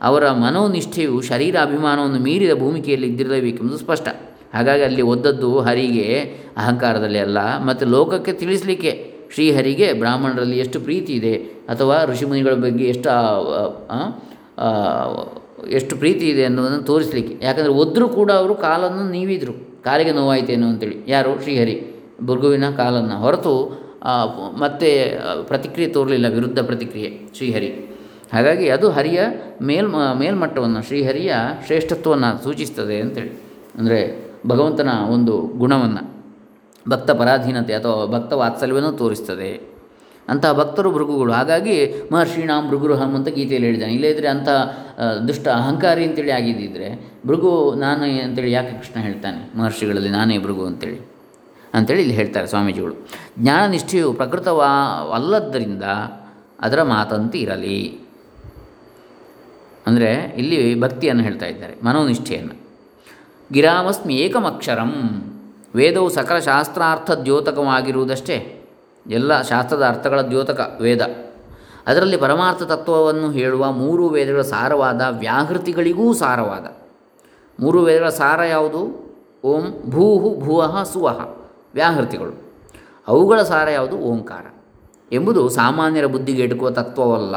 ಅವರ ಮನೋನಿಷ್ಠೆಯು ಶರೀರ ಅಭಿಮಾನವನ್ನು ಮೀರಿದ ಭೂಮಿಕೆಯಲ್ಲಿ ಇದ್ದಿರಲೇಬೇಕೆಂಬುದು ಸ್ಪಷ್ಟ. ಹಾಗಾಗಿ ಅಲ್ಲಿ ಒದ್ದದ್ದು ಹರಿಗೆ ಅಹಂಕಾರದಲ್ಲಿ ಅಲ್ಲ, ಮತ್ತು ಲೋಕಕ್ಕೆ ತಿಳಿಸಲಿಕ್ಕೆ ಶ್ರೀಹರಿಗೆ ಬ್ರಾಹ್ಮಣರಲ್ಲಿ ಎಷ್ಟು ಪ್ರೀತಿ ಇದೆ ಅಥವಾ ಋಷಿಮುನಿಗಳ ಬಗ್ಗೆ ಎಷ್ಟು ಎಷ್ಟು ಪ್ರೀತಿ ಇದೆ ಅನ್ನೋದನ್ನು ತೋರಿಸಲಿಕ್ಕೆ. ಯಾಕಂದರೆ ಒದ್ದರೂ ಕೂಡ ಅವರು ಕಾಲನ್ನು ನೀವಿದ್ರು, ಕಾಲಿಗೆ ನೋವಾಯಿತೇನು ಅಂತೇಳಿ. ಯಾರು? ಶ್ರೀಹರಿ ಭೃಗುವಿನ ಕಾಲನ್ನು ಹೊರತು ಮತ್ತೆ ಪ್ರತಿಕ್ರಿಯೆ ತೋರಲಿಲ್ಲ, ವಿರುದ್ಧ ಪ್ರತಿಕ್ರಿಯೆ ಶ್ರೀಹರಿ. ಹಾಗಾಗಿ ಅದು ಹರಿಯ ಮೇಲ್ ಮೇಲ್ಮಟ್ಟವನ್ನು, ಶ್ರೀಹರಿಯ ಶ್ರೇಷ್ಠತ್ವವನ್ನು ಸೂಚಿಸ್ತದೆ ಅಂತೇಳಿ. ಅಂದರೆ ಭಗವಂತನ ಒಂದು ಗುಣವನ್ನು, ಭಕ್ತ ಪರಾಧೀನತೆ ಅಥವಾ ಭಕ್ತ ವಾತ್ಸಲ್ಯವನ್ನು ತೋರಿಸ್ತದೆ ಅಂತಹ ಭಕ್ತರು ಭೃಗುಗಳು. ಹಾಗಾಗಿ ಮಹರ್ಷೀಣಾಂ ಭೃಗುರಹಂ ಅಂತ ಗೀತೆಯಲ್ಲಿ ಹೇಳಿದ್ದಾನೆ. ಇಲ್ಲೇ ಇದ್ದರೆ ಅಂಥ ದುಷ್ಟ ಅಹಂಕಾರಿ ಅಂತೇಳಿ ಆಗಿದ್ದಿದ್ರೆ ಭೃಗು ನಾನೇ ಅಂತೇಳಿ ಯಾಕೆ ಕೃಷ್ಣ ಹೇಳ್ತಾನೆ ಮಹರ್ಷಿಗಳಲ್ಲಿ ನಾನೇ ಭೃಗು ಅಂತೇಳಿ ಅಂತೇಳಿ ಇಲ್ಲಿ ಹೇಳ್ತಾರೆ ಸ್ವಾಮೀಜಿಗಳು. ಜ್ಞಾನ ನಿಷ್ಠೆಯು ಪ್ರಕೃತವಾ ಅಲ್ಲದ್ದರಿಂದ ಅದರ ಮಾತಂತೆ ಇರಲಿ. ಅಂದರೆ ಇಲ್ಲಿ ಭಕ್ತಿಯನ್ನು ಹೇಳ್ತಾ ಇದ್ದಾರೆ, ಮನೋನಿಷ್ಠೆಯನ್ನು. ಗಿರಾಮಸ್ಮಿ ಏಕಮಕ್ಷರಂ, ವೇದವು ಸಕಲ ಶಾಸ್ತ್ರಾರ್ಥ ದ್ಯೋತಕವಾಗಿರುವುದಷ್ಟೇ, ಎಲ್ಲ ಶಾಸ್ತ್ರದ ಅರ್ಥಗಳ ದ್ಯೋತಕ ವೇದ. ಅದರಲ್ಲಿ ಪರಮಾರ್ಥ ತತ್ವವನ್ನು ಹೇಳುವ ಮೂರು ವೇದಗಳ ಸಾರವಾದ ವ್ಯಾಹೃತಿಗಳಿಗೂ ಸಾರವಾದ ಮೂರು ವೇದಗಳ ಸಾರ ಯಾವುದು? ಓಂ ಭೂಹು ಭುವಃ ಸುವಃ ವ್ಯಾಹೃತಿಗಳು. ಅವುಗಳ ಸಾರ ಯಾವುದು? ಓಂಕಾರ ಎಂಬುದು ಸಾಮಾನ್ಯರ ಬುದ್ಧಿಗೆ ಎಟುಕುವ ತತ್ವವಲ್ಲ.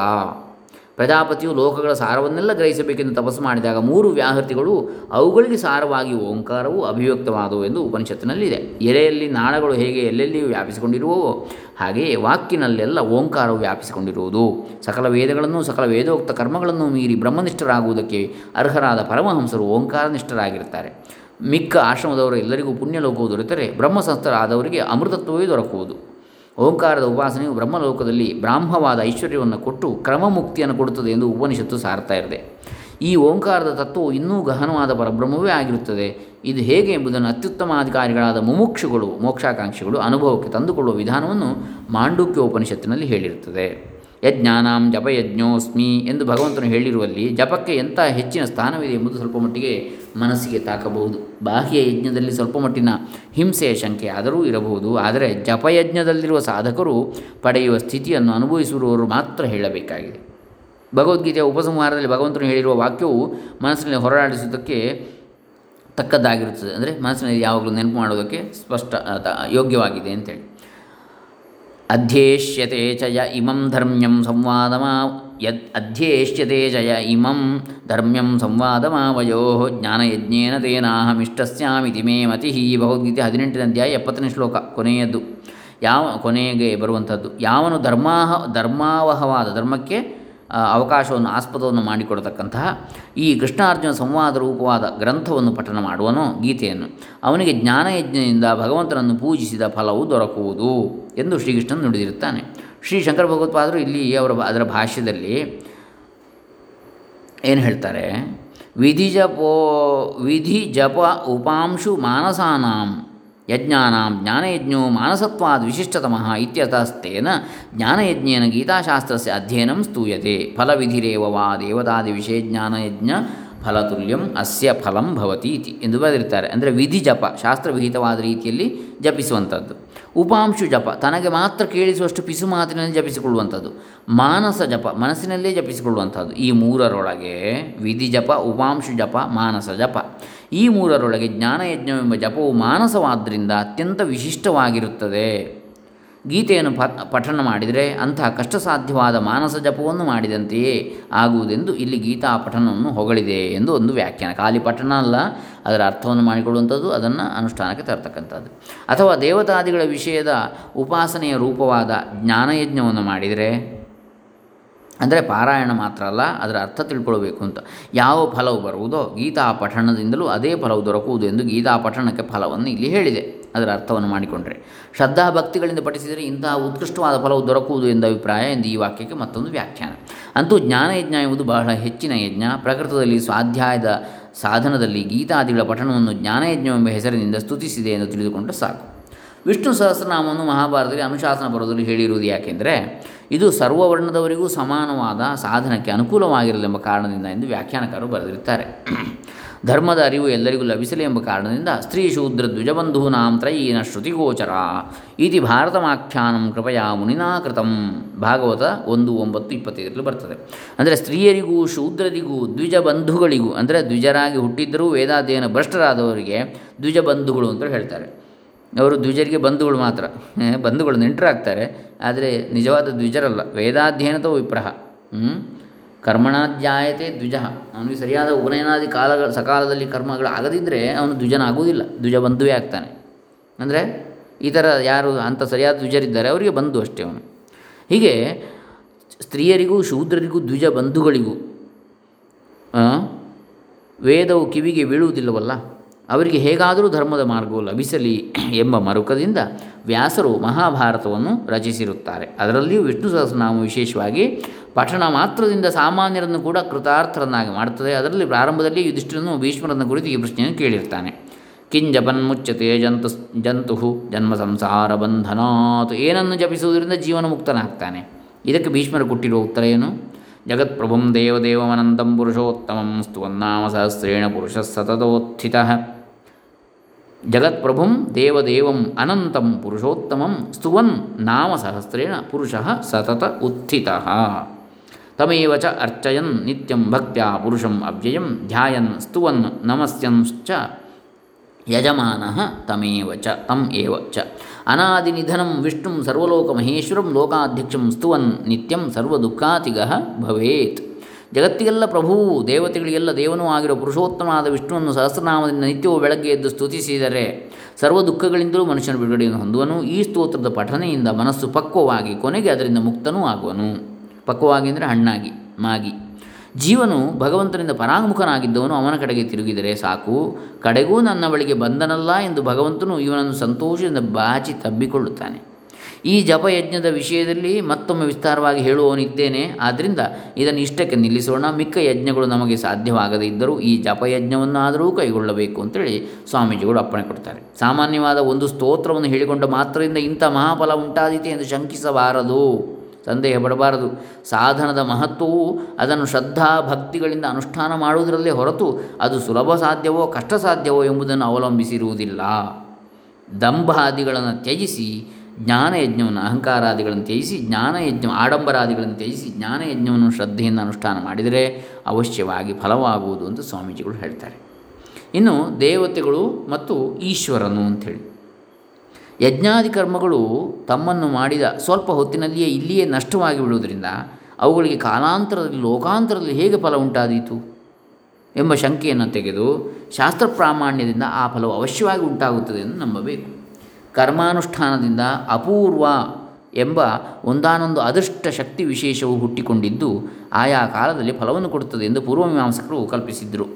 ಪ್ರಜಾಪತಿಯು ಲೋಕಗಳ ಸಾರವನ್ನೆಲ್ಲ ಗ್ರಹಿಸಬೇಕೆಂದು ತಪಸ್ಸು ಮಾಡಿದಾಗ ಮೂರು ವ್ಯಾಹೃತಿಗಳು ಅವುಗಳಿಗೆ ಸಾರವಾಗಿ ಓಂಕಾರವು ಅಭಿವ್ಯಕ್ತವಾದವು ಎಂದು ಉಪನಿಷತ್ತಿನಲ್ಲಿದೆ. ಎಲೆಯಲ್ಲಿ ನಾಳಗಳು ಹೇಗೆ ಎಲ್ಲೆಲ್ಲಿಯೂ ವ್ಯಾಪಿಸಿಕೊಂಡಿರುವವೋ ಹಾಗೆಯೇ ವಾಕಿನಲ್ಲೆಲ್ಲ ಓಂಕಾರವು ವ್ಯಾಪಿಸಿಕೊಂಡಿರುವುದು. ಸಕಲ ವೇದಗಳನ್ನು ಸಕಲ ವೇದೋಕ್ತ ಕರ್ಮಗಳನ್ನು ಮೀರಿ ಬ್ರಹ್ಮನಿಷ್ಠರಾಗುವುದಕ್ಕೆ ಅರ್ಹರಾದ ಪರಮಹಂಸರು ಓಂಕಾರನಿಷ್ಠರಾಗಿರ್ತಾರೆ. ಮಿಕ್ಕ ಆಶ್ರಮದವರು ಎಲ್ಲರಿಗೂ ಪುಣ್ಯಲೋಕವು ದೊರೆತರೆ ಬ್ರಹ್ಮಸಂಸ್ಥರಾದವರಿಗೆ ಅಮೃತತ್ವವೇ ದೊರಕುವುದು. ಓಂಕಾರದ ಉಪಾಸನೆಯು ಬ್ರಹ್ಮಲೋಕದಲ್ಲಿ ಬ್ರಾಹ್ಮವಾದ ಐಶ್ವರ್ಯವನ್ನು ಕೊಟ್ಟು ಕ್ರಮಮುಕ್ತಿಯನ್ನು ಕೊಡುತ್ತದೆ ಎಂದು ಉಪನಿಷತ್ತು ಸಾರ್ತಾ ಇರದೆ, ಈ ಓಂಕಾರದ ತತ್ವವು ಇನ್ನೂ ಗಹನವಾದ ಪರಬ್ರಹ್ಮವೇ ಆಗಿರುತ್ತದೆ. ಇದು ಹೇಗೆ ಎಂಬುದನ್ನು ಅತ್ಯುತ್ತಮಾಧಿಕಾರಿಗಳಾದ ಮುಮುಕ್ಷುಗಳು, ಮೋಕ್ಷಾಕಾಂಕ್ಷಿಗಳು ಅನುಭವಕ್ಕೆ ತಂದುಕೊಳ್ಳುವ ವಿಧಾನವನ್ನು ಮಾಂಡೂಕ್ಯ ಉಪನಿಷತ್ತಿನಲ್ಲಿ ಹೇಳಿರುತ್ತದೆ. ಯಜ್ಞಾನಾಂ ಜಪಯಜ್ಞೋಸ್ಮಿ ಎಂದು ಭಗವಂತನು ಹೇಳಿರುವಲ್ಲಿ ಜಪಕ್ಕೆ ಎಂಥ ಹೆಚ್ಚಿನ ಸ್ಥಾನವಿದೆ ಎಂಬುದು ಸ್ವಲ್ಪ ಮಟ್ಟಿಗೆ ಮನಸ್ಸಿಗೆ ತಾಕಬಹುದು. ಬಾಹ್ಯ ಯಜ್ಞದಲ್ಲಿ ಸ್ವಲ್ಪ ಮಟ್ಟಿನ ಹಿಂಸೆಯ ಶಂಕೆ ಆದರೂ ಇರಬಹುದು, ಆದರೆ ಜಪಯಜ್ಞದಲ್ಲಿರುವ ಸಾಧಕರು ಪಡೆಯುವ ಸ್ಥಿತಿಯನ್ನು ಅನುಭವಿಸುವವರು ಮಾತ್ರ ಹೇಳಬೇಕಾಗಿದೆ. ಭಗವದ್ಗೀತೆಯ ಉಪಸಂಹಾರದಲ್ಲಿ ಭಗವಂತನು ಹೇಳಿರುವ ವಾಕ್ಯವು ಮನಸ್ಸಿನಲ್ಲಿ ಹೊರಡಾಡಿಸುವುದಕ್ಕೆ ತಕ್ಕದ್ದಾಗಿರುತ್ತದೆ. ಅಂದರೆ ಮನಸ್ಸಿನಲ್ಲಿ ಯಾವಾಗಲೂ ನೆನಪು ಮಾಡೋದಕ್ಕೆ ಸ್ಪಷ್ಟ ಯೋಗ್ಯವಾಗಿದೆ ಅಂತೇಳಿ. ಅಧ್ಯೇಷ್ಯತೆ ಚಯ ಇಮಂ ಧರ್ಮ್ಯಂ ಸಂವಾದಮಾ ಯದ್ ಅಧ್ಯೇಷ್ಯತೆ ಚಯ ಇಮಂ ಧರ್ಮ್ಯಂ ಸಂವಾದಮಾವಯೋ ಜ್ಞಾನಯಜ್ಞೇನ ತೇನಾಹಮಿಷ್ಟಸ್ಯಾಮಿತಿ ಮೇ ಮತಿಹಿ. ಭಗವದ್ಗೀತೆ ಹದಿನೆಂಟನೇ ಅಧ್ಯಾಯ ಎಪ್ಪತ್ತನೇ ಶ್ಲೋಕ ಕೊನೆಯದ್ದು, ಯಾವ ಕೊನೆಗೆ ಬರುವಂಥದ್ದು. ಯಾವನು ಧರ್ಮಾಹ ಧರ್ಮಾವಹವಾದ ಧರ್ಮಕ್ಕೆ ಅವಕಾಶವನ್ನು ಆಸ್ಪದವನ್ನು ಮಾಡಿಕೊಡತಕ್ಕಂತಹ ಈ ಕೃಷ್ಣಾರ್ಜುನ ಸಂವಾದ ರೂಪವಾದ ಗ್ರಂಥವನ್ನು ಪಠನ ಮಾಡುವನೋ, ಗೀತೆಯನ್ನು, ಅವನಿಗೆ ಜ್ಞಾನಯಜ್ಞದಿಂದ ಭಗವಂತನನ್ನು ಪೂಜಿಸಿದ ಫಲವು ದೊರಕುವುದು ಎಂದು ಶ್ರೀಕೃಷ್ಣನು ನುಡಿದಿರುತ್ತಾನೆ. ಶ್ರೀ ಶಂಕರ ಭಗವತ್ಪಾದರು ಇಲ್ಲಿ ಅವರ ಅದರ ಭಾಷ್ಯದಲ್ಲಿ ಏನು ಹೇಳ್ತಾರೆ? ವಿಧಿ ಜಪೋ ವಿಧಿ ಜಪ ಉಪಾಂಶು ಮಾನಸಾನಾಂ ಯಜ್ಞಾನಾಂ ಜ್ಞಾನಯಜ್ಞೋ ಮಾನಸತ್ವಾದ್ ವಿಶಿಷ್ಟತಮಃ ಇತ್ಯತಸ್ತೇನ ಜ್ಞಾನಯಜ್ಞೇನ ಗೀತಾಶಾಸ್ತ್ರಸ್ಯ ಅಧ್ಯಯನಂ ಸ್ತೂಯತೆ ಫಲವಿಧಿರೇವ ವಾ ದೇವತಾದಿ ವಿಷಯ ಜ್ಞಾನಯಜ್ಞ ಫಲತುಲ್ಯಂ ಅಸ್ಯ ಫಲಂ ಭವತಿ ಇತಿ ಎಂದು ಬರೆದಿರ್ತಾರೆ. ಅಂದರೆ ವಿಧಿ ಜಪ ಶಾಸ್ತ್ರವಿಹಿತವಾದ ರೀತಿಯಲ್ಲಿ ಜಪಿಸುವಂಥದ್ದು. ಉಪಾಂಶು ಜಪ ತನಗೆ ಮಾತ್ರ ಕೇಳಿಸುವಷ್ಟು ಪಿಸು ಮಾತಿನಲ್ಲಿ ಜಪಿಸಿಕೊಳ್ಳುವಂಥದ್ದು. ಮಾನಸ ಜಪ ಮನಸ್ಸಿನಲ್ಲೇ ಜಪಿಸಿಕೊಳ್ಳುವಂಥದ್ದು. ಈ ಮೂರರೊಳಗೆ ವಿಧಿ ಜಪ, ಉಪಾಂಶು ಜಪ, ಮಾನಸ ಜಪ ಈ ಮೂರರೊಳಗೆ ಜ್ಞಾನಯಜ್ಞವೆಂಬ ಜಪವು ಮಾನಸವಾದ್ದರಿಂದ ಅತ್ಯಂತ ವಿಶಿಷ್ಟವಾಗಿರುತ್ತದೆ. ಗೀತೆಯನ್ನು ಪಠಣ ಮಾಡಿದರೆ ಅಂತಹ ಕಷ್ಟಸಾಧ್ಯವಾದ ಮಾನಸ ಜಪವನ್ನು ಮಾಡಿದಂತೆಯೇ ಆಗುವುದೆಂದು ಇಲ್ಲಿ ಗೀತಾ ಪಠನವನ್ನು ಹೊಗಳಿದೆ ಎಂದು ಒಂದು ವ್ಯಾಖ್ಯಾನ. ಖಾಲಿ ಪಠಣ ಅಲ್ಲ, ಅದರ ಅರ್ಥವನ್ನು ಮಾಡಿಕೊಳ್ಳುವಂಥದ್ದು, ಅದನ್ನು ಅನುಷ್ಠಾನಕ್ಕೆ ತರ್ತಕ್ಕಂಥದ್ದು. ಅಥವಾ ದೇವತಾದಿಗಳ ವಿಷಯದ ಉಪಾಸನೆಯ ರೂಪವಾದ ಜ್ಞಾನಯಜ್ಞವನ್ನು ಮಾಡಿದರೆ, ಅಂದರೆ ಪಾರಾಯಣ ಮಾತ್ರ ಅಲ್ಲ, ಅದರ ಅರ್ಥ ತಿಳ್ಕೊಳ್ಬೇಕು ಅಂತ, ಯಾವ ಫಲವು ಬರುವುದೋ ಗೀತಾ ಪಠಣದಿಂದಲೂ ಅದೇ ಫಲವು ದೊರಕುವುದು ಎಂದು ಗೀತಾ ಪಠಣಕ್ಕೆ ಫಲವನ್ನು ಇಲ್ಲಿ ಹೇಳಿದೆ. ಅದರ ಅರ್ಥವನ್ನು ಮಾಡಿಕೊಂಡ್ರೆ ಶ್ರದ್ಧಾಭಕ್ತಿಗಳಿಂದ ಪಠಿಸಿದರೆ ಇಂತಹ ಉತ್ಕೃಷ್ಟವಾದ ಫಲವು ದೊರಕುವುದು ಎಂದು ಅಭಿಪ್ರಾಯ ಎಂದು ಈ ವಾಕ್ಯಕ್ಕೆ ಮತ್ತೊಂದು ವ್ಯಾಖ್ಯಾನ. ಅಂತೂ ಜ್ಞಾನಯಜ್ಞ ಎಂಬುದು ಬಹಳ ಹೆಚ್ಚಿನ ಯಜ್ಞ. ಪ್ರಕೃತದಲ್ಲಿ ಸ್ವಾಧ್ಯಾಯದ ಸಾಧನದಲ್ಲಿ ಗೀತಾದಿಗಳ ಪಠಣವನ್ನು ಜ್ಞಾನಯಜ್ಞವೆಂಬ ಹೆಸರಿನಿಂದ ಸ್ತುತಿಸಿದೆ ಎಂದು ತಿಳಿದುಕೊಂಡರೆ ಸಾಕು. ವಿಷ್ಣು ಸಹಸ್ರನಾಮವನ್ನು ಮಹಾಭಾರತದಲ್ಲಿ ಅನುಶಾಸನ ಪರ್ವದಲ್ಲಿ ಹೇಳಿರುವುದು ಯಾಕೆಂದರೆ ಇದು ಸರ್ವವರ್ಣದವರಿಗೂ ಸಮಾನವಾದ ಸಾಧನಕ್ಕೆ ಅನುಕೂಲವಾಗಿರಲೆಂಬ ಕಾರಣದಿಂದ ಎಂದು ವ್ಯಾಖ್ಯಾನಕಾರರು ಬರೆದಿರುತ್ತಾರೆ. ಧರ್ಮದ ಅರಿವು ಎಲ್ಲರಿಗೂ ಲಭಿಸಲಿ ಎಂಬ ಕಾರಣದಿಂದ ಸ್ತ್ರೀ ಶೂದ್ರ ದ್ವಿಜಬಂಧೂನಾಂ ತ್ರಯೀನ ಶ್ರುತಿಗೋಚರ ಇತಿ ಭಾರತಮಾಖ್ಯಾನಂ ಕೃಪಯಾ ಮುನಿನಾ ಕೃತಂ ಭಾಗವತ ಒಂದು ಒಂಬತ್ತು ಇಪ್ಪತ್ತೈದರಲ್ಲಿ ಬರ್ತದೆ. ಅಂದರೆ ಸ್ತ್ರೀಯರಿಗೂ ಶೂದ್ರರಿಗೂ ದ್ವಿಜಬಂಧುಗಳಿಗೂ, ಅಂದರೆ ದ್ವಿಜರಾಗಿ ಹುಟ್ಟಿದ್ದರೂ ವೇದಾಧ್ಯಯನ ಭ್ರಷ್ಟರಾದವರಿಗೆ ದ್ವಿಜಬಂಧುಗಳು ಅಂತ ಹೇಳ್ತಾರೆ. ಅವರು ದ್ವಿಜರಿಗೆ ಬಂಧುಗಳು ಮಾತ್ರ, ಬಂಧುಗಳು ನೆಂಟರಾಗ್ತಾರೆ, ಆದರೆ ನಿಜವಾದ ದ್ವಿಜರಲ್ಲ. ವೇದಾಧ್ಯಯನದ ವಿಪ್ರಹ ಕರ್ಮಣಾಧ್ಯಾಯತೆ ದ್ವಿಜ, ಅವನಿಗೆ ಸರಿಯಾದ ಉಪನಯನಾದಿ ಕಾಲಗಳ ಸಕಾಲದಲ್ಲಿ ಕರ್ಮಗಳು ಆಗದಿದ್ದರೆ ಅವನು ದ್ವಿಜನಾಗುವುದಿಲ್ಲ, ದ್ವಿಜ ಬಂಧುವೇ ಆಗ್ತಾನೆ. ಅಂದರೆ ಈ ಥರ ಯಾರು ಅಂಥ ಸರಿಯಾದ ದ್ವಿಜರಿದ್ದಾರೆ ಅವರಿಗೆ ಬಂಧು ಅಷ್ಟೇ ಅವನು. ಹೀಗೆ ಸ್ತ್ರೀಯರಿಗೂ ಶೂದ್ರರಿಗೂ ದ್ವಿಜ ಬಂಧುಗಳಿಗೂ ವೇದವು ಕಿವಿಗೆ ಬೀಳುವುದಿಲ್ಲವಲ್ಲ, ಅವರಿಗೆ ಹೇಗಾದರೂ ಧರ್ಮದ ಮಾರ್ಗವು ಲಭಿಸಲಿ ಎಂಬ ಮರುಕದಿಂದ ವ್ಯಾಸರು ಮಹಾಭಾರತವನ್ನು ರಚಿಸಿರುತ್ತಾರೆ. ಅದರಲ್ಲಿಯೂ ವಿಷ್ಣು ಸಹಸ್ರನಾಮ ವಿಶೇಷವಾಗಿ ಪಠಣ ಮಾತ್ರದಿಂದ ಸಾಮಾನ್ಯರನ್ನು ಕೂಡ ಕೃತಾರ್ಥರನ್ನಾಗಿ ಮಾಡುತ್ತದೆ. ಅದರಲ್ಲಿ ಪ್ರಾರಂಭದಲ್ಲಿ ಯುಧಿಷ್ಠಿರನು ಭೀಷ್ಮರನ್ನು ಕುರಿತು ಈ ಪ್ರಶ್ನೆಯನ್ನು ಕೇಳಿರ್ತಾನೆ. ಕಿಂ ಜಪನ್ ಮುಚ್ಚತೆ ಜಂತು ಜಂತು ಜನ್ಮ ಸಂಸಾರ ಬಂಧನಾತ್, ಏನನ್ನು ಜಪಿಸುವುದರಿಂದ ಜೀವನ ಮುಕ್ತನಾಗ್ತಾನೆ. ಇದಕ್ಕೆ ಭೀಷ್ಮರು ಕೊಟ್ಟಿರುವ ಉತ್ತರ ಏನು? ಜಗತ್ಪ್ರಭುಂ ದೇವದೇವಮನಂತಂ ಪುರುಷೋತ್ತಮಂ ಸ್ತುವನ್ನಾಮ ಸಹಸ್ರೇಣ ಪುರುಷ ಸತತೋತ್ಥಿತಃ. ಜಗತ್ಪ್ರಭುಂ ದೇವದೇವಂ ಅನಂತಂ ಪುರುಷೋತ್ತಮಂ ಸ್ತುವನ್ ನಾಮ ಸಹಸ್ರೇಣ ಪುರುಷಃ ಸತತ ಉತ್ಥಿತಃ. ತಮೇವ ಚ ಅರ್ಚಯನ್ ನಿತ್ಯಂ ಭಕ್ತ್ಯಾ ಪುರುಷಂ ಅವ್ಯಯಂ ಧ್ಯಾಯನ್ ಸ್ತುವನ್ ನಮಸ್ಯಂಶ್ಚ ಯಜಮಾನಃ ತಮೇವ ಚ ತಂ ಏವ ಚ ಅನಾದಿನಿಧನಂ ವಿಷ್ಣುಂ ಸರ್ವಲೋಕಮಹೇಶ್ವರಂ ಲೋಕಾಧ್ಯಕ್ಷಂ ಸ್ತುವನ್ ನಿತ್ಯಂ ಸರ್ವದುಃಖಾತಿಗಃ ಭವೇತ್. ಜಗತ್ತಿಗೆಲ್ಲ ಪ್ರಭುವು, ದೇವತೆಗಳಿಗೆಲ್ಲ ದೇವನೂ ಆಗಿರೋ ಪುರುಷೋತ್ತಮನಾದ ವಿಷ್ಣುವನ್ನು ಸಹಸ್ರನಾಮದಿಂದ ನಿತ್ಯವೂ ಬೆಳಗ್ಗೆ ಎದ್ದು ಸ್ತುತಿಸಿದರೆ ಸರ್ವ ದುಃಖಗಳಿಂದಲೂ ಮನುಷ್ಯನ ಬಿಡುಗಡೆಯನ್ನು ಹೊಂದುವನು. ಈ ಸ್ತೋತ್ರದ ಪಠನೆಯಿಂದ ಮನಸ್ಸು ಪಕ್ವವಾಗಿ, ಕೊನೆಗೆ ಅದರಿಂದ ಮುಕ್ತನೂ ಆಗುವನು. ಪಕ್ವವಾಗಿ ಅಂದರೆ ಹಣ್ಣಾಗಿ ಮಾಗಿ. ಜೀವನು ಭಗವಂತನಿಂದ ಪರಾಂಗುಖನಾಗಿದ್ದವನು ಅವನ ಕಡೆಗೆ ತಿರುಗಿದರೆ ಸಾಕು. ಕಡೆಗೂ ನನ್ನ ಬಳಿಗೆ ಬಂದನಲ್ಲ ಎಂದು ಭಗವಂತನು ಇವನನ್ನು ಸಂತೋಷದಿಂದ ಬಾಚಿ ತಬ್ಬಿಕೊಳ್ಳುತ್ತಾನೆ. ಈ ಜಪಯಜ್ಞದ ವಿಷಯದಲ್ಲಿ ಮತ್ತೊಮ್ಮೆ ವಿಸ್ತಾರವಾಗಿ ಹೇಳುವವನಿದ್ದೇನೆ. ಆದ್ದರಿಂದ ಇದನ್ನು ಇಷ್ಟಕ್ಕೆ ನಿಲ್ಲಿಸೋಣ. ಮಿಕ್ಕ ಯಜ್ಞಗಳು ನಮಗೆ ಸಾಧ್ಯವಾಗದೇ ಇದ್ದರೂ ಈ ಜಪಯಜ್ಞವನ್ನಾದರೂ ಕೈಗೊಳ್ಳಬೇಕು ಅಂತೇಳಿ ಸ್ವಾಮೀಜಿಗಳು ಅಪ್ಪಣೆ ಕೊಡ್ತಾರೆ. ಸಾಮಾನ್ಯವಾದ ಒಂದು ಸ್ತೋತ್ರವನ್ನು ಹೇಳಿಕೊಂಡ ಮಾತ್ರದಿಂದ ಇಂಥ ಮಹಾಫಲ ಉಂಟಾದೀತೆ ಎಂದು ಶಂಕಿಸಬಾರದು, ಸಂದೇಹ ಪಡಬಾರದು. ಸಾಧನದ ಮಹತ್ವವು ಅದನ್ನು ಶ್ರದ್ಧಾ ಭಕ್ತಿಗಳಿಂದ ಅನುಷ್ಠಾನ ಮಾಡುವುದರಲ್ಲೇ ಹೊರತು ಅದು ಸುಲಭ ಸಾಧ್ಯವೋ ಕಷ್ಟ ಸಾಧ್ಯವೋ ಎಂಬುದನ್ನು ಅವಲಂಬಿಸಿರುವುದಿಲ್ಲ. ದಂಭಾದಿಗಳನ್ನು ತ್ಯಜಿಸಿ ಜ್ಞಾನಯಜ್ಞವನ್ನು, ಅಹಂಕಾರಾದಿಗಳನ್ನು ತ್ಯಜಿಸಿ ಜ್ಞಾನಯಜ್ಞ, ಆಡಂಬರಾದಿಗಳನ್ನು ತ್ಯಜಿಸಿ ಜ್ಞಾನಯಜ್ಞವನ್ನು ಶ್ರದ್ಧೆಯಿಂದ ಅನುಷ್ಠಾನ ಮಾಡಿದರೆ ಅವಶ್ಯವಾಗಿ ಫಲವಾಗುವುದು ಅಂತ ಸ್ವಾಮೀಜಿಗಳು ಹೇಳ್ತಾರೆ. ಇನ್ನು ದೇವತೆಗಳು ಮತ್ತು ಈಶ್ವರನು ಅಂಥೇಳಿ ಯಜ್ಞಾದಿ ಕರ್ಮಗಳು ತಮ್ಮನ್ನು ಮಾಡಿದ ಸ್ವಲ್ಪ ಹೊತ್ತಿನಲ್ಲಿಯೇ ಇಲ್ಲಿಯೇ ನಷ್ಟವಾಗಿ ಬಿಡುವುದರಿಂದ ಅವುಗಳಿಗೆ ಕಾಲಾಂತರದಲ್ಲಿ ಲೋಕಾಂತರದಲ್ಲಿ ಹೇಗೆ ಫಲ ಉಂಟಾದೀತು ಎಂಬ ಶಂಕೆಯನ್ನು ತೆಗೆದು ಶಾಸ್ತ್ರ ಪ್ರಾಮಾಣ್ಯದಿಂದ ಆ ಫಲವು ಅವಶ್ಯವಾಗಿ ಉಂಟಾಗುತ್ತದೆ ಎಂದು ನಂಬಬೇಕು. ಕರ್ಮಾನುಷ್ಠಾನದಿಂದ ಅಪೂರ್ವ ಎಂಬ ಒಂದಾನೊಂದು ಅದೃಷ್ಟ ಶಕ್ತಿ ವಿಶೇಷವು ಹುಟ್ಟಿಕೊಂಡಿದ್ದು ಆಯಾ ಕಾಲದಲ್ಲಿ ಫಲವನ್ನು ಕೊಡುತ್ತದೆ ಎಂದು ಪೂರ್ವಮೀಮಾಂಸಕರು ಕಲ್ಪಿಸಿದ್ದರು.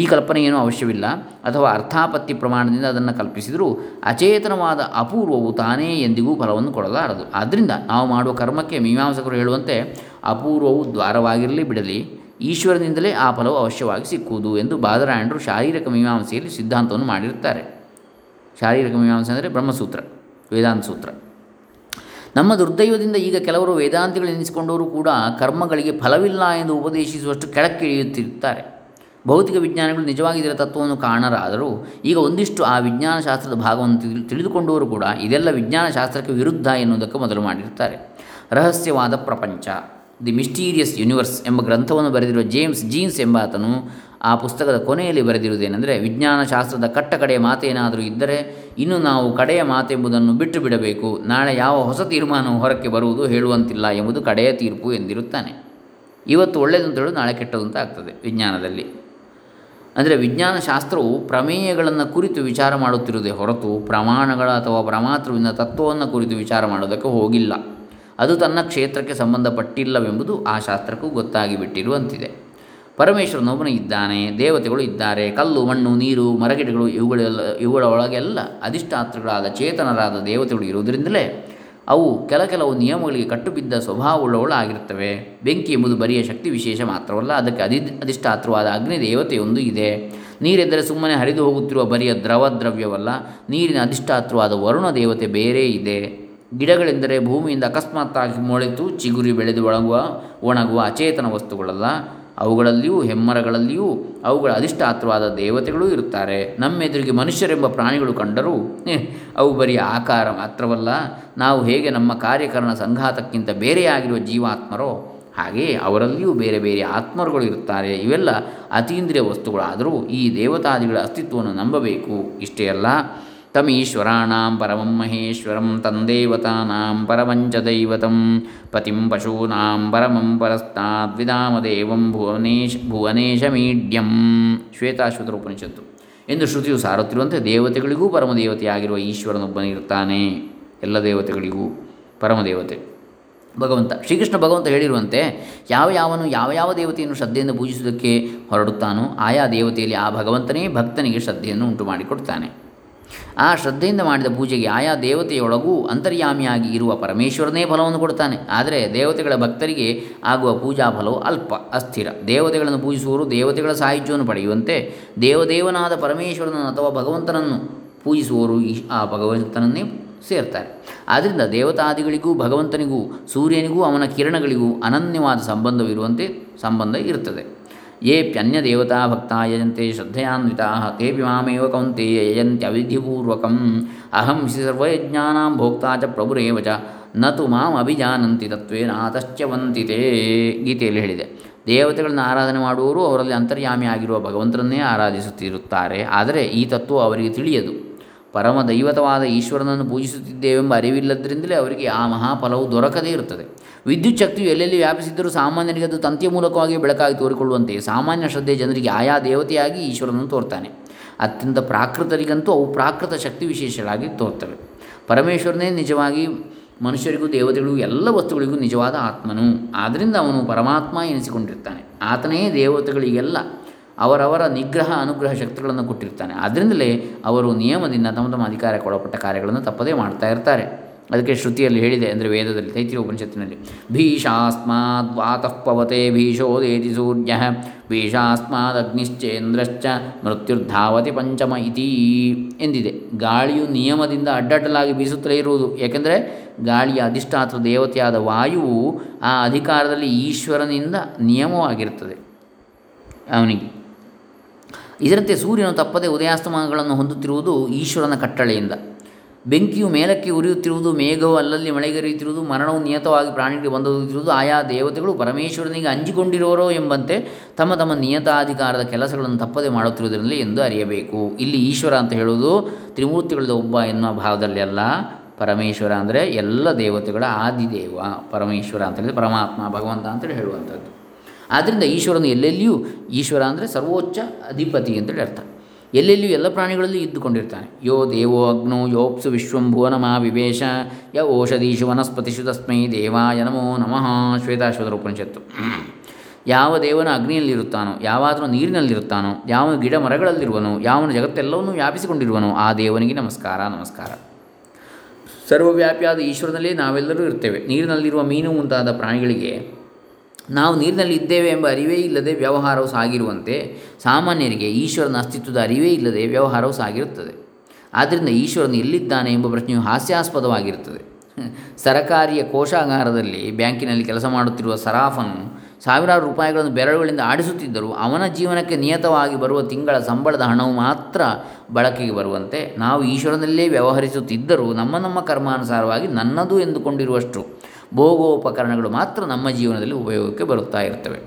ಈ ಕಲ್ಪನೆಯೇನೂ ಅವಶ್ಯವಿಲ್ಲ, ಅಥವಾ ಅರ್ಥಾಪತ್ತಿ ಪ್ರಮಾಣದಿಂದ ಅದನ್ನು ಕಲ್ಪಿಸಿದರೂ ಅಚೇತನವಾದ ಅಪೂರ್ವವು ತಾನೇ ಎಂದಿಗೂ ಫಲವನ್ನು ಕೊಡಲಾರದು. ಆದ್ದರಿಂದ ನಾವು ಮಾಡುವ ಕರ್ಮಕ್ಕೆ ಮೀಮಾಂಸಕರು ಹೇಳುವಂತೆ ಅಪೂರ್ವವು ದ್ವಾರವಾಗಿರಲಿ ಬಿಡಲಿ, ಈಶ್ವರನಿಂದಲೇ ಆ ಫಲವು ಅವಶ್ಯವಾಗಿ ಸಿಕ್ಕುವುದು ಎಂದು ಬಾದರಾಯಣರು ಶಾರೀರಿಕ ಮೀಮಾಂಸೆಯಲ್ಲಿ ಸಿದ್ಧಾಂತವನ್ನು ಮಾಡಿರುತ್ತಾರೆ. ಶಾರೀರಿಕ ಮೀಮಾಂಸೆ ಅಂದರೆ ಬ್ರಹ್ಮಸೂತ್ರ, ವೇದಾಂತ ಸೂತ್ರ. ನಮ್ಮ ದುರ್ದೈವದಿಂದ ಈಗ ಕೆಲವರು ವೇದಾಂತಿಗಳು ಎನಿಸಿಕೊಂಡವರು ಕೂಡ ಕರ್ಮಗಳಿಗೆ ಫಲವಿಲ್ಲ ಎಂದು ಉಪದೇಶಿಸುವಷ್ಟು ಕೆಳಕ್ಕಿಳಿಯುತ್ತಿರುತ್ತಾರೆ. ಭೌತಿಕ ವಿಜ್ಞಾನಿಗಳು ನಿಜವಾಗಿ ಇದರ ತತ್ವವನ್ನು ಕಾಣರಾದರೂ ಈಗ ಒಂದಿಷ್ಟು ಆ ವಿಜ್ಞಾನಶಾಸ್ತ್ರದ ಭಾಗವನ್ನು ತಿಳಿ ತಿಳಿದುಕೊಂಡವರು ಕೂಡ ಇದೆಲ್ಲ ವಿಜ್ಞಾನಶಾಸ್ತ್ರಕ್ಕೆ ವಿರುದ್ಧ ಎನ್ನುವುದಕ್ಕೆ ಮೊದಲು ಮಾಡಿರ್ತಾರೆ. ರಹಸ್ಯವಾದ ಪ್ರಪಂಚ, ದಿ ಮಿಸ್ಟೀರಿಯಸ್ ಯೂನಿವರ್ಸ್ ಎಂಬ ಗ್ರಂಥವನ್ನು ಬರೆದಿರುವ ಜೇಮ್ಸ್ ಜೀನ್ಸ್ ಎಂಬಾತನು ಆ ಪುಸ್ತಕದ ಕೊನೆಯಲ್ಲಿ ಬರೆದಿರುವುದೇನೆಂದರೆ, ವಿಜ್ಞಾನಶಾಸ್ತ್ರದ ಕಟ್ಟ ಕಡೆಯ ಮಾತೇನಾದರೂ ಇದ್ದರೆ ಇನ್ನು ನಾವು ಕಡೆಯ ಮಾತೆಂಬುದನ್ನು ಬಿಟ್ಟು ಬಿಡಬೇಕು. ನಾಳೆ ಯಾವ ಹೊಸ ತೀರ್ಮಾನವು ಹೊರಕ್ಕೆ ಬರುವುದು ಹೇಳುವಂತಿಲ್ಲ ಎಂಬುದು ಕಡೆಯ ತೀರ್ಪು ಎಂದಿರುತ್ತಾನೆ. ಇವತ್ತು ಒಳ್ಳೆಯದಂತೇಳು ನಾಳೆ ಕೆಟ್ಟದಂತ ಆಗ್ತದೆ ವಿಜ್ಞಾನದಲ್ಲಿ. ಅಂದರೆ ವಿಜ್ಞಾನಶಾಸ್ತ್ರವು ಪ್ರಮೇಯಗಳನ್ನು ಕುರಿತು ವಿಚಾರ ಮಾಡುತ್ತಿರುವುದೇ ಹೊರತು ಪ್ರಮಾಣಗಳ ಅಥವಾ ಪ್ರಮಾತೃವಿನ ತತ್ವವನ್ನು ಕುರಿತು ವಿಚಾರ ಮಾಡೋದಕ್ಕೆ ಹೋಗಿಲ್ಲ. ಅದು ತನ್ನ ಕ್ಷೇತ್ರಕ್ಕೆ ಸಂಬಂಧಪಟ್ಟಿಲ್ಲವೆಂಬುದು ಆ ಶಾಸ್ತ್ರಕ್ಕೂ ಗೊತ್ತಾಗಿಬಿಟ್ಟಿರುವಂತಿದೆ. ಪರಮೇಶ್ವರನೊಬ್ಬನೇ ಇದ್ದಾನೆ, ದೇವತೆಗಳು ಇದ್ದಾರೆ, ಕಲ್ಲು ಮಣ್ಣು ನೀರು ಮರಗಿಡಗಳು ಇವುಗಳೆಲ್ಲ ಇವುಗಳ ಒಳಗೆಲ್ಲ ಅಧಿಷ್ಠಾತೃಗಳಾದ ಚೇತನರಾದ ದೇವತೆಗಳು ಇರುವುದರಿಂದಲೇ ಅವು ಕೆಲ ಕೆಲವು ನಿಯಮಗಳಿಗೆ ಕಟ್ಟುಬಿದ್ದ ಸ್ವಭಾವವುಳ್ಳವಳಾಗಿರುತ್ತವೆ. ಬೆಂಕಿ ಎಂಬುದು ಬರಿಯ ಶಕ್ತಿ ವಿಶೇಷ ಮಾತ್ರವಲ್ಲ, ಅದಕ್ಕೆ ಅಧಿ ಅಧಿಷ್ಠಾತೃವಾದ ಅಗ್ನಿ ದೇವತೆಯೊಂದು ಇದೆ. ನೀರೆಂದರೆ ಸುಮ್ಮನೆ ಹರಿದು ಹೋಗುತ್ತಿರುವ ಬರಿಯ ದ್ರವ ದ್ರವ್ಯವಲ್ಲ, ನೀರಿನ ಅಧಿಷ್ಠಾತೃವಾದ ವರುಣ ದೇವತೆ ಬೇರೆ ಇದೆ. ಗಿಡಗಳೆಂದರೆ ಭೂಮಿಯಿಂದ ಅಕಸ್ಮಾತ್ತಾಗಿ ಮೊಳೆತು ಚಿಗುರಿ ಬೆಳೆದು ಒಣಗುವ ಒಣಗುವ ಅಚೇತನ ವಸ್ತುಗಳಲ್ಲ, ಅವುಗಳಲ್ಲಿಯೂ ಹೆಮ್ಮರಗಳಲ್ಲಿಯೂ ಅವುಗಳ ಅಧಿಷ್ಠಾತೃವಾದ ದೇವತೆಗಳೂ ಇರುತ್ತಾರೆ. ನಮ್ಮೆದುರಿಗೆ ಮನುಷ್ಯರೆಂಬ ಪ್ರಾಣಿಗಳು ಕಂಡರೂ ಅವು ಬರೀ ಆಕಾರ ಮಾತ್ರವಲ್ಲ, ನಾವು ಹೇಗೆ ನಮ್ಮ ಕಾರ್ಯಕರಣ ಸಂಘಾತಕ್ಕಿಂತ ಬೇರೆಯಾಗಿರುವ ಜೀವಾತ್ಮರೋ ಹಾಗೆಯೇ ಅವರಲ್ಲಿಯೂ ಬೇರೆ ಬೇರೆ ಆತ್ಮರುಗಳು ಇರುತ್ತಾರೆ. ಇವೆಲ್ಲ ಅತೀಂದ್ರಿಯ ವಸ್ತುಗಳಾದರೂ ಈ ದೇವತಾದಿಗಳ ಅಸ್ತಿತ್ವವನ್ನು ನಂಬಬೇಕು. ಇಷ್ಟೇ ಅಲ್ಲ, ತಮೀಶ್ವರಾಣಾಂ ಪರಮಂ ಮಹೇಶ್ವರಂ ತಂದೇವತಾನಾಂ ಪರಮಂಚ ದೈವತಂ ಪತಿಂ ಪಶೂನಾಂ ಪರಮಂ ಪರಸ್ತಾದ್ವಿಧಾಮದೇವಂ ಭುವನೇಶ್ ಭುವನೇಶಮೀಢ್ಯಂ ಶ್ವೇತಾಶ್ವತರ ಉಪನಿಷತ್ತು ಎಂದು ಶ್ರುತಿಯು ಸಾರುತ್ತಿರುವಂತೆ ದೇವತೆಗಳಿಗೂ ಪರಮದೇವತೆಯಾಗಿರುವ ಈಶ್ವರನೊಬ್ಬನಿರುತ್ತಾನೆ. ಎಲ್ಲ ದೇವತೆಗಳಿಗೂ ಪರಮದೇವತೆ ಭಗವಂತ ಶ್ರೀಕೃಷ್ಣ ಭಗವಂತ ಹೇಳಿರುವಂತೆ ಯಾವ ಯಾವನು ಯಾವ ಯಾವ ದೇವತೆಯನ್ನು ಶ್ರದ್ಧೆಯಿಂದ ಪೂಜಿಸುವುದಕ್ಕೆ ಹೊರಡುತ್ತಾನೋ ಆಯಾ ದೇವತೆಯಲ್ಲಿ ಆ ಭಗವಂತನೇ ಭಕ್ತನಿಗೆ ಶ್ರದ್ಧೆಯನ್ನು ಉಂಟು ಮಾಡಿಕೊಡ್ತಾನೆ. ಆ ಶ್ರದ್ಧೆಯಿಂದ ಮಾಡಿದ ಪೂಜೆಗೆ ಆಯಾ ದೇವತೆಯೊಳಗೂ ಅಂತರ್ಯಾಮಿಯಾಗಿ ಇರುವ ಪರಮೇಶ್ವರನೇ ಫಲವನ್ನು ಕೊಡ್ತಾನೆ. ಆದರೆ ದೇವತೆಗಳ ಭಕ್ತರಿಗೆ ಆಗುವ ಪೂಜಾ ಫಲವು ಅಲ್ಪ, ಅಸ್ಥಿರ. ದೇವತೆಗಳನ್ನು ಪೂಜಿಸುವವರು ದೇವತೆಗಳ ಸಾಹಿತ್ಯವನ್ನು ಪಡೆಯುವಂತೆ ದೇವದೇವನಾದ ಪರಮೇಶ್ವರನನ್ನು ಅಥವಾ ಭಗವಂತನನ್ನು ಪೂಜಿಸುವವರು ಈ ಆ ಭಗವಂತನನ್ನೇ ಸೇರ್ತಾರೆ. ಆದ್ದರಿಂದ ದೇವತಾದಿಗಳಿಗೂ ಭಗವಂತನಿಗೂ ಸೂರ್ಯನಿಗೂ ಅವನ ಕಿರಣಗಳಿಗೂ ಅನನ್ಯವಾದ ಸಂಬಂಧವಿರುವಂತೆ ಸಂಬಂಧ ಇರುತ್ತದೆ. ಯೇ ಪ್ಯನ್ಯ ದೇವತಾ ಭಕ್ತ ಯಜಂತೆ ಶ್ರದ್ಧೆಯಾನ್ವಿತಾ ತೇ ಮಾಮೇವ ಕೌಂತೆಯ ಯಜಂತ್ಯವಿಧಿಪೂರ್ವಕಂ ಅಹಂ ಹಿ ಸರ್ವಯಜ್ಞಾನಾಂ ಭೋಕ್ತಾ ಚ ಪ್ರಭುರೇವ ಚ ನ ತು ಮಾಂ ಅಭಿಜಾನಂತಿ ತತ್ವೇನ ಆತಶ್ಚ್ಯವಂತಿ ತೇ ಗೀತೆಯಲ್ಲಿ ಹೇಳಿದೆ. ದೇವತೆಗಳನ್ನು ಆರಾಧನೆ ಮಾಡುವವರು ಅವರಲ್ಲಿ ಅಂತರ್ಯಾಮಿ ಆಗಿರುವ ಭಗವಂತನನ್ನೇ ಆರಾಧಿಸುತ್ತಿರುತ್ತಾರೆ. ಆದರೆ ಈ ತತ್ವ ಅವರಿಗೆ ತಿಳಿಯದು. ಪರಮ ದೈವತವಾದ ಈಶ್ವರನನ್ನು ಪೂಜಿಸುತ್ತಿದ್ದೇವೆಂಬ ಅರಿವಿಲ್ಲದರಿಂದಲೇ ಅವರಿಗೆ ಆ ಮಹಾಫಲವು ದೊರಕದೇ ಇರುತ್ತದೆ. ವಿದ್ಯುತ್ ಶಕ್ತಿಯು ಎಲ್ಲೆಲ್ಲಿ ವ್ಯಾಪಿಸಿದ್ದರೂ ಸಾಮಾನ್ಯರಿಗೆ ಅದು ತಂತಿಯ ಮೂಲಕವಾಗಿ ಬೆಳಕಾಗಿ ತೋರಿಕೊಳ್ಳುವಂತೆ ಸಾಮಾನ್ಯ ಶ್ರದ್ಧೆ ಜನರಿಗೆ ಆಯಾ ದೇವತೆಯಾಗಿ ಈಶ್ವರನನ್ನು ತೋರ್ತಾನೆ. ಅತ್ಯಂತ ಪ್ರಾಕೃತರಿಗಂತೂ ಅವು ಪ್ರಾಕೃತ ಶಕ್ತಿ ವಿಶೇಷಗಳಾಗಿ ತೋರ್ತವೆ. ಪರಮೇಶ್ವರನೇ ನಿಜವಾಗಿ ಮನುಷ್ಯರಿಗೂ ದೇವತೆಗಳಿಗೂ ಎಲ್ಲ ವಸ್ತುಗಳಿಗೂ ನಿಜವಾದ ಆತ್ಮನು. ಆದ್ದರಿಂದ ಅವನು ಪರಮಾತ್ಮ ಎನಿಸಿಕೊಂಡಿರ್ತಾನೆ. ಆತನೇ ದೇವತೆಗಳಿಗೆಲ್ಲ ಅವರವರ ನಿಗ್ರಹ ಅನುಗ್ರಹ ಶಕ್ತಿಗಳನ್ನು ಕೊಟ್ಟಿರ್ತಾನೆ. ಆದ್ದರಿಂದಲೇ ಅವರು ನಿಯಮದಿಂದ ತಮ್ಮ ತಮ್ಮ ಅಧಿಕಾರಕ್ಕೆ ಒಳಪಟ್ಟ ಕಾರ್ಯಗಳನ್ನು ತಪ್ಪದೇ ಮಾಡ್ತಾ ಇರ್ತಾರೆ. ಅದಕ್ಕೆ ಶ್ರುತಿಯಲ್ಲಿ ಹೇಳಿದೆ, ಅಂದರೆ ವೇದದಲ್ಲಿ ತೈತಿರೀಯ ಉಪನಿಷತ್ತಿನಲ್ಲಿ, ಭೀಷಾಸ್ಮಾದ್ ವಾತಃಪವತೆ ಭೀಷೋದೇತಿ ಸೂರ್ಯ ಭೀಷಾಸ್ಮಾದ್ ಅಗ್ನಿಶ್ಚೇಂದ್ರಶ್ಚ ಮೃತ್ಯುರ್ಧಾವತಿ ಪಂಚಮ ಇತಿ ಎಂದಿದೆ. ಗಾಳಿಯು ನಿಯಮದಿಂದ ಅಡ್ಡಡ್ಡಲಾಗಿ ಬೀಸುತ್ತಲೇ ಇರುವುದು. ಏಕೆಂದರೆ ಗಾಳಿಯ ಅಧಿಷ್ಠಾತೃ ದೇವತೆಯಾದ ವಾಯುವು ಆ ಅಧಿಕಾರದಲ್ಲಿ ಈಶ್ವರನಿಂದ ನಿಯಮವಾಗಿರುತ್ತದೆ ಅವನಿಗೆ. ಇದರಂತೆ ಸೂರ್ಯನು ತಪ್ಪದೆ ಉದಯಾಸ್ತಮಾನಗಳನ್ನು ಹೊಂದುತ್ತಿರುವುದು ಈಶ್ವರನ ಕಟ್ಟಳೆಯಿಂದ. ಬೆಂಕಿಯು ಮೇಲಕ್ಕೆ ಉರಿಯುತ್ತಿರುವುದು, ಮೇಘವು ಅಲ್ಲಲ್ಲಿ ಮಳೆಗರಿಯುತ್ತಿರುವುದು, ಮರಣವು ನಿಯತವಾಗಿ ಪ್ರಾಣಿಗಳಿಗೆ ಬಂದೊದಗುತ್ತಿರುವುದು ಆಯಾ ದೇವತೆಗಳು ಪರಮೇಶ್ವರನಿಗೆ ಅಂಜಿಕೊಂಡಿರೋರೋ ಎಂಬಂತೆ ತಮ್ಮ ತಮ್ಮ ನಿಯತಾಧಿಕಾರದ ಕೆಲಸಗಳನ್ನು ತಪ್ಪದೆ ಮಾಡುತ್ತಿರುವುದರಲ್ಲಿ ಎಂದು ಅರಿಯಬೇಕು. ಇಲ್ಲಿ ಈಶ್ವರ ಅಂತ ಹೇಳುವುದು ತ್ರಿಮೂರ್ತಿಗಳದ ಒಬ್ಬ ಎನ್ನುವ ಭಾವದಲ್ಲಿ ಅಲ್ಲ. ಪರಮೇಶ್ವರ ಅಂದರೆ ಎಲ್ಲ ದೇವತೆಗಳ ಆದಿದೇವ ಪರಮೇಶ್ವರ ಅಂತೇಳಿದರೆ ಪರಮಾತ್ಮ ಭಗವಂತ ಅಂತೇಳಿ ಹೇಳುವಂಥದ್ದು. ಆದ್ದರಿಂದ ಈಶ್ವರನು ಎಲ್ಲೆಲ್ಲಿಯೂ, ಈಶ್ವರ ಅಂದರೆ ಸರ್ವೋಚ್ಚ ಅಧಿಪತಿ ಅಂತೇಳಿ ಅರ್ಥ, ಎಲ್ಲೆಲ್ಲಿಯೂ ಎಲ್ಲ ಪ್ರಾಣಿಗಳಲ್ಲಿಯೂ ಇದ್ದುಕೊಂಡಿರ್ತಾನೆ. ಯೋ ದೇವೋ ಅಗ್ನೋ ಯೋಪ್ಸು ವಿಶ್ವಂ ಭುವನಮ ವಿವೇಶ ಯ ಓಷಧೀಶು ವನಸ್ಪತಿಷು ತಸ್ಮೈ ದೇವಾಯ ನಮೋ ನಮಃ ಶ್ವೇತಾಶ್ವತರ ಉಪನಿಷತ್ತು. ಯಾವ ದೇವನ ಅಗ್ನಿಯಲ್ಲಿರುತ್ತಾನೋ, ಯಾವಾದರೂ ನೀರಿನಲ್ಲಿರುತ್ತಾನೋ, ಯಾವನು ಗಿಡ ಮರಗಳಲ್ಲಿರುವನೋ, ಯಾವನು ಜಗತ್ತೆಲ್ಲವನ್ನೂ ವ್ಯಾಪಿಸಿಕೊಂಡಿರುವನೋ ಆ ದೇವನಿಗೆ ನಮಸ್ಕಾರ ನಮಸ್ಕಾರ. ಸರ್ವವ್ಯಾಪಿಯಾದ ಈಶ್ವರನಲ್ಲೇ ನಾವೆಲ್ಲರೂ ಇರ್ತೇವೆ. ನೀರಿನಲ್ಲಿರುವ ಮೀನು ಮುಂತಾದ ಪ್ರಾಣಿಗಳಿಗೆ ನಾವು ನೀರಿನಲ್ಲಿ ಇದ್ದೇವೆ ಎಂಬ ಅರಿವೇ ಇಲ್ಲದೆ ವ್ಯವಹಾರವು ಸಾಗಿರುವಂತೆ ಸಾಮಾನ್ಯರಿಗೆ ಈಶ್ವರನ ಅಸ್ತಿತ್ವದ ಅರಿವೇ ಇಲ್ಲದೆ ವ್ಯವಹಾರವು ಸಾಗಿರುತ್ತದೆ. ಆದ್ದರಿಂದ ಈಶ್ವರನು ಎಲ್ಲಿದ್ದಾನೆ ಎಂಬ ಪ್ರಶ್ನೆಯು ಹಾಸ್ಯಾಸ್ಪದವಾಗಿರುತ್ತದೆ. ಸರಕಾರಿಯ ಕೋಶಾಗಾರದಲ್ಲಿ ಬ್ಯಾಂಕಿನಲ್ಲಿ ಕೆಲಸ ಮಾಡುತ್ತಿರುವ ಸರಾಫನು ಸಾವಿರಾರು ರೂಪಾಯಿಗಳನ್ನು ಬೆರಳುಗಳಿಂದ ಆಡಿಸುತ್ತಿದ್ದರೂ ಅವನ ಜೀವನಕ್ಕೆ ನಿಯತವಾಗಿ ಬರುವ ತಿಂಗಳ ಸಂಬಳದ ಹಣವು ಮಾತ್ರ ಬಳಕೆಗೆ ಬರುವಂತೆ ನಾವು ಈಶ್ವರನಲ್ಲೇ ವ್ಯವಹರಿಸುತ್ತಿದ್ದರೂ ನಮ್ಮ ನಮ್ಮ ಕರ್ಮಾನುಸಾರವಾಗಿ ನನ್ನದು ಎಂದುಕೊಂಡಿರುವಷ್ಟು ಭೋಗೋಪಕರಣಗಳು ಮಾತ್ರ ನಮ್ಮ ಜೀವನದಲ್ಲಿ ಉಪಯೋಗಕ್ಕೆ ಬರುತ್ತಾ ಇರ್ತವೆ.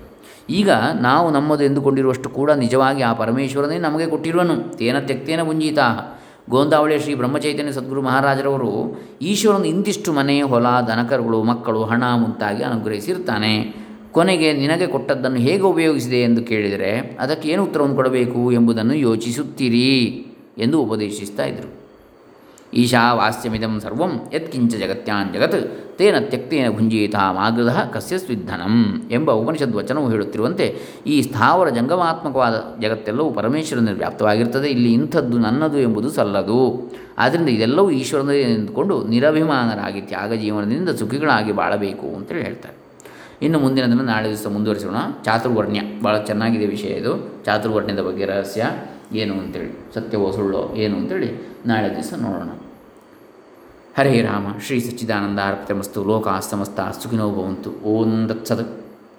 ಈಗ ನಾವು ನಮ್ಮದು ಎಂದುಕೊಂಡಿರುವಷ್ಟು ಕೂಡ ನಿಜವಾಗಿ ಆ ಪರಮೇಶ್ವರನೇ ನಮಗೆ ಕೊಟ್ಟಿರುವನು. ತೇನ ತ್ಯಕ್ತೇನ ಪುಂಜಿತಾ. ಗೋಂದಾವಳಿಯ ಶ್ರೀ ಬ್ರಹ್ಮಚೈತನ್ಯ ಸದ್ಗುರು ಮಹಾರಾಜರವರು ಈಶ್ವರನ ಇಂದಿಷ್ಟು ಮನೆ, ಹೊಲ, ದನಕರುಗಳು, ಮಕ್ಕಳು, ಹಣ ಮುಂತಾಗಿ ಅನುಗ್ರಹಿಸಿರ್ತಾನೆ. ಕೊನೆಗೆ ನಿನಗೆ ಕೊಟ್ಟದ್ದನ್ನು ಹೇಗೆ ಉಪಯೋಗಿಸಿದೆ ಎಂದು ಕೇಳಿದರೆ ಅದಕ್ಕೆ ಏನು ಉತ್ತರವನ್ನು ಕೊಡಬೇಕು ಎಂಬುದನ್ನು ಯೋಚಿಸುತ್ತೀರಿ ಎಂದು ಉಪದೇಶಿಸ್ತಾ ಇದ್ದರು. ಈಶಾ ವಾಸ್ಯಮಿದಂ ಸರ್ವಂ ಯತ್ಕಿಂಚ ಜಗತ್ಯಾನ್ ಜಗತ್ ತೇನ ತ್ಯಕ್ತೇನ ಭುಂಜೇತ ಮಾಗೃಧ ಕಸ್ಯಸ್ವಿಧನಂ ಎಂಬ ಉಪನಿಷದ್ ವಚನವು ಹೇಳುತ್ತಿರುವಂತೆ ಈ ಸ್ಥಾವರ ಜಂಗಮಾತ್ಮಕವಾದ ಜಗತ್ತೆಲ್ಲವೂ ಪರಮೇಶ್ವರನ ವ್ಯಾಪ್ತವಾಗಿರ್ತದೆ. ಇಲ್ಲಿ ಇಂಥದ್ದು ನನ್ನದು ಎಂಬುದು ಸಲ್ಲದು. ಆದ್ದರಿಂದ ಇದೆಲ್ಲವೂ ಈಶ್ವರನದೇ ಎಂದುಕೊಂಡು ನಿರಭಿಮಾನರಾಗಿ ತ್ಯಾಗ ಜೀವನದಿಂದ ಸುಖಿಗಳಾಗಿ ಬಾಳಬೇಕು ಅಂತೇಳಿ ಹೇಳ್ತಾರೆ. ಇನ್ನು ಮುಂದಿನದನ್ನು ನಾಳೆ ದಿವಸ ಮುಂದುವರಿಸೋಣ. ಚಾತುರ್ವರ್ಣ್ಯ ಭಾಳ ಚೆನ್ನಾಗಿದೆ ವಿಷಯ ಇದು. ಚಾತುರ್ವರ್ಣ್ಯದ ಬಗ್ಗೆ ರಹಸ್ಯ ಏನು ಅಂತೇಳಿ, ಸತ್ಯವೋ ಸುಳ್ಳೋ ಏನು ಅಂತೇಳಿ ನಾಳೆ ದಿವಸ ನೋಡೋಣ. ಹರೇ ರಾಮ. ಶ್ರೀ ಸಚ್ಚಿದಾನಂದ ಅರ್ಪಿತಮಸ್ತು. ಲೋಕಾಃ ಸಮಸ್ತಾಃ ಸುಖಿನೋ ಭವಂತು. ಓಂ ತತ್ಸತ್.